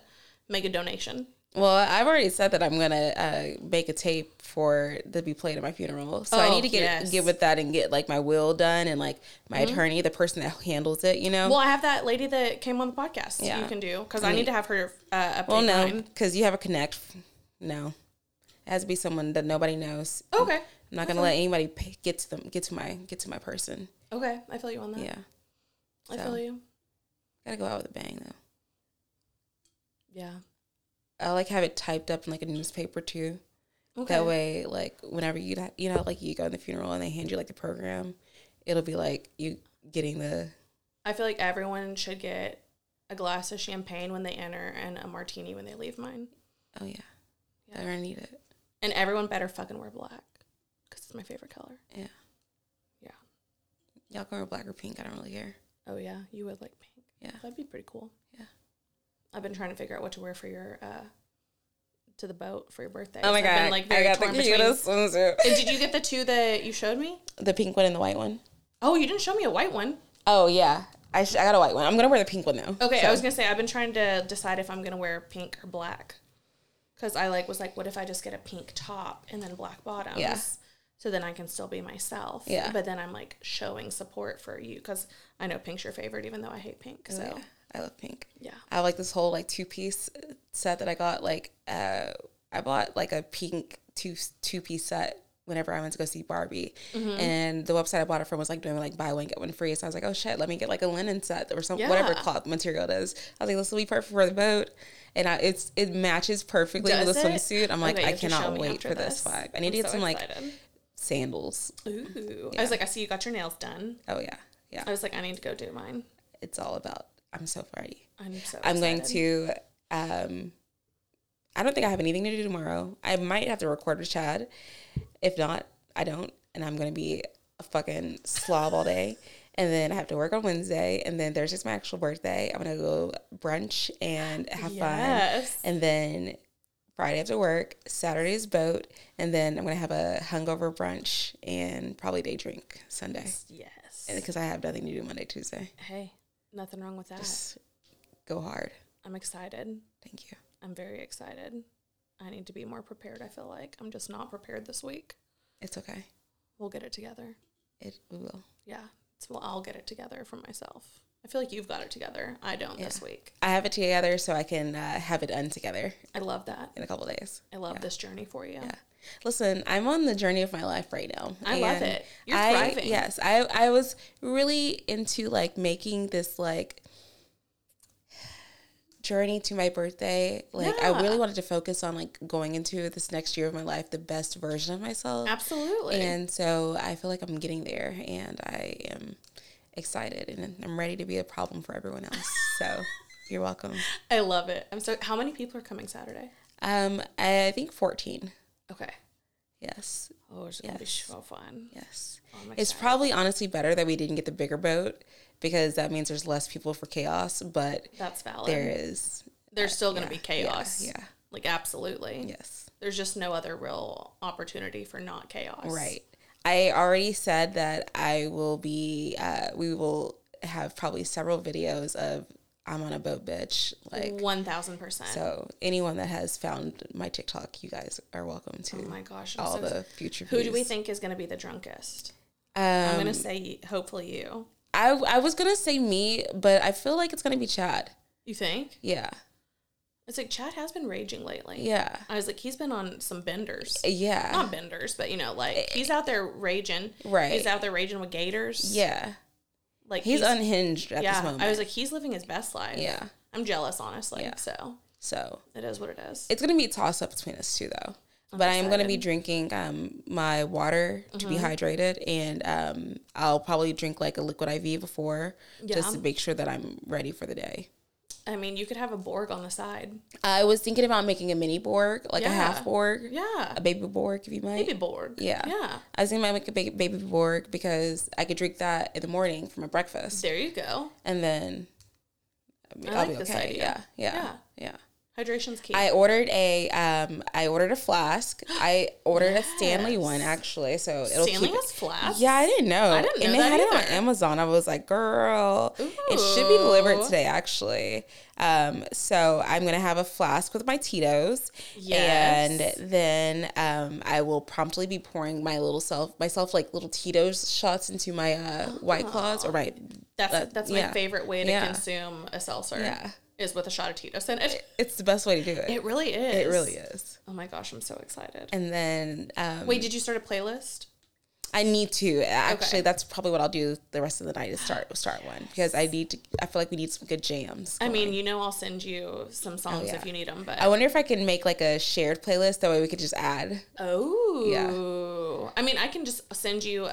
make a donation. Well, I've already said that I'm going to make a tape for to be played at my funeral. So I need to get with that and get, like, my will done and, like, my attorney, the person that handles it, you know? Well, I have that lady that came on the podcast you can do because I need to have her update well, no, because you have a connect. No. It has to be someone that nobody knows. Okay. I'm not going to let anybody get to them, get to my person. Okay. I feel you on that. Yeah. I feel you. Got to go out with a bang, though. Yeah. I like have it typed up in like a newspaper too. Okay. That way, like whenever you know, like you go in the funeral and they hand you like the program, it'll be like you getting the. I feel like everyone should get a glass of champagne when they enter and a martini when they leave mine. Oh yeah. I don't need it. And everyone better fucking wear black because it's my favorite color. Yeah. Yeah. Y'all can wear black or pink. I don't really care. Oh yeah, you would like pink. Yeah, that'd be pretty cool. Yeah. I've been trying to figure out what to wear for your, to the boat for your birthday. Oh my God. I've been, like, very I got torn the cutest swimsuit. And did you get the two that you showed me? The pink one and the white one. Oh, you didn't show me a white one. Oh, yeah. I got a white one. I'm going to wear the pink one, though. Okay. So. I was going to say, I've been trying to decide if I'm going to wear pink or black. Because I was like, what if I just get a pink top and then black bottoms? Yeah. So then I can still be myself. Yeah. But then I'm like showing support for you. Because I know pink's your favorite, even though I hate pink. So. Yeah. I love pink. Yeah. I like this whole, like, two-piece set that I got. Like, I bought, like, a pink two-piece set whenever I went to go see Barbie. Mm-hmm. And the website I bought it from was, like, doing, like, buy one, get one free. So I was like, oh, shit, let me get, like, a linen set or some whatever cloth material it is. I was like, this will be perfect for the boat. And it matches perfectly with the swimsuit. I'm like, okay, I cannot wait for this vibe. I need to get some, like, sandals. Ooh. Yeah. I was like, I see you got your nails done. Oh, yeah. Yeah. I was like, I need to go do mine. It's all about. I'm so ready. I'm going to, I don't think I have anything to do tomorrow. I might have to record with Chad. If not, I don't. And I'm going to be a fucking slob all day. And then I have to work on Wednesday. And then Thursday's my actual birthday. I'm going to go brunch and have fun. And then Friday after work, Saturday's boat. And then I'm going to have a hungover brunch and probably day drink Sunday. Yes. Because I have nothing to do Monday, Tuesday. Hey. Nothing wrong with that. Just go hard. I'm excited. Thank you. I'm very excited. I need to be more prepared, I feel like. I'm just not prepared this week. It's okay. We'll get it together. We will. Yeah. Well, I'll get it together for myself. I feel like you've got it together. I don't this week. I have it together so I can have it untogether. I love that. In a couple of days. I love this journey for you. Yeah. Listen, I'm on the journey of my life right now. I love it. You're thriving. Yes. I was really into, like, making this, like, journey to my birthday. Like, I really wanted to focus on, like, going into this next year of my life, the best version of myself. Absolutely. And so I feel like I'm getting there, and I am excited, and I'm ready to be a problem for everyone else. So you're welcome. I love it. I'm so. How many people are coming Saturday? I think 14. Okay. Yes. Oh, it's going to be so fun. Yes. Oh, it's probably honestly better that we didn't get the bigger boat because that means there's less people for chaos, but that's valid. There is. There's still going to be chaos. Yeah, yeah. Like, absolutely. Yes. There's just no other real opportunity for not chaos. Right. I already said that I will be, we will have probably several videos of I'm on a boat, bitch. Like 1,000%. So anyone that has found my TikTok, you guys are welcome to. Oh my gosh! I'm all so the future. Who do we think is going to be the drunkest? I'm going to say hopefully you. I was going to say me, but I feel like it's going to be Chad. You think? Yeah. It's like Chad has been raging lately. Yeah. I was like, he's been on some benders. Yeah. Not benders, but you know, like he's out there raging. Right. He's out there raging with gators. Yeah. Like he's unhinged at this moment. I was like, he's living his best life. Yeah. I'm jealous, honestly. Yeah. So it is what it is. It's going to be a toss-up between us two, though. But I am going to be drinking my water to be hydrated, and I'll probably drink like a liquid IV before just to make sure that I'm ready for the day. I mean, you could have a Borg on the side. I was thinking about making a mini Borg, like a half Borg. Yeah. A baby Borg, if you might. Baby Borg. Yeah. Yeah. I was thinking about making a baby Borg because I could drink that in the morning for my breakfast. There you go. And then I'll like be okay. Idea. Yeah. Hydration's key. I ordered a flask. I ordered a Stanley one, actually. So it'll Stanley has flasks? Yeah, I didn't know. I didn't know. And they had it on Amazon. I was like, girl, it should be delivered today, actually. So I'm gonna have a flask with my Tito's. Yes. And then I will promptly be pouring my little myself like little Tito's shots into my White Claws or my that's my favorite way to consume a seltzer. Yeah. Is with a shot of Tito's. And it's the best way to do it. It really is. It really is. Oh my gosh, I'm so excited. And then... wait, did you start a playlist? I need to. Actually, that's probably what I'll do the rest of the night is start one. Because I feel like we need some good jams going. I mean, I'll send you some songs if you need them. But I wonder if I can make like a shared playlist. That way we could just add. Oh. Yeah. I mean, I can just send you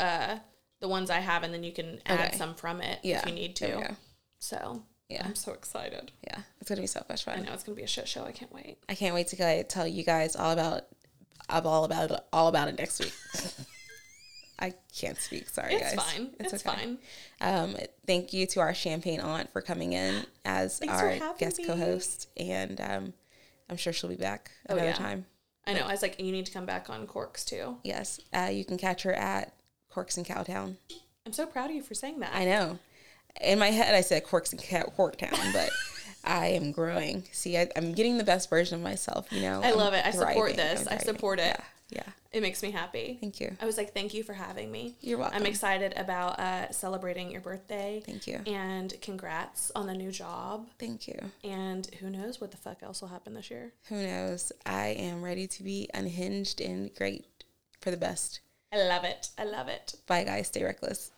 the ones I have and then you can add some from it if you need to. Okay. So... Yeah. I'm so excited. Yeah. It's going to be so much fun. I know. It's going to be a shit show. I can't wait. I can't wait to tell you guys all about it next week. I can't speak. Sorry, guys. It's fine. It's okay. Fine. Thank you to our champagne aunt for coming in as our guest co-host. And I'm sure she'll be back another time. I know. I was like, you need to come back on Corks too. Yes. You can catch her at Corks and Cowtown. I'm so proud of you for saying that. I know. In my head, I said Corks and Cowtown, but I am growing. See, I'm getting the best version of myself, I love it. I support this. I support it. Yeah. It makes me happy. Thank you. I was like, thank you for having me. You're welcome. I'm excited about celebrating your birthday. Thank you. And congrats on the new job. Thank you. And who knows what the fuck else will happen this year. Who knows? I am ready to be unhinged and great for the best. I love it. Bye, guys. Stay reckless.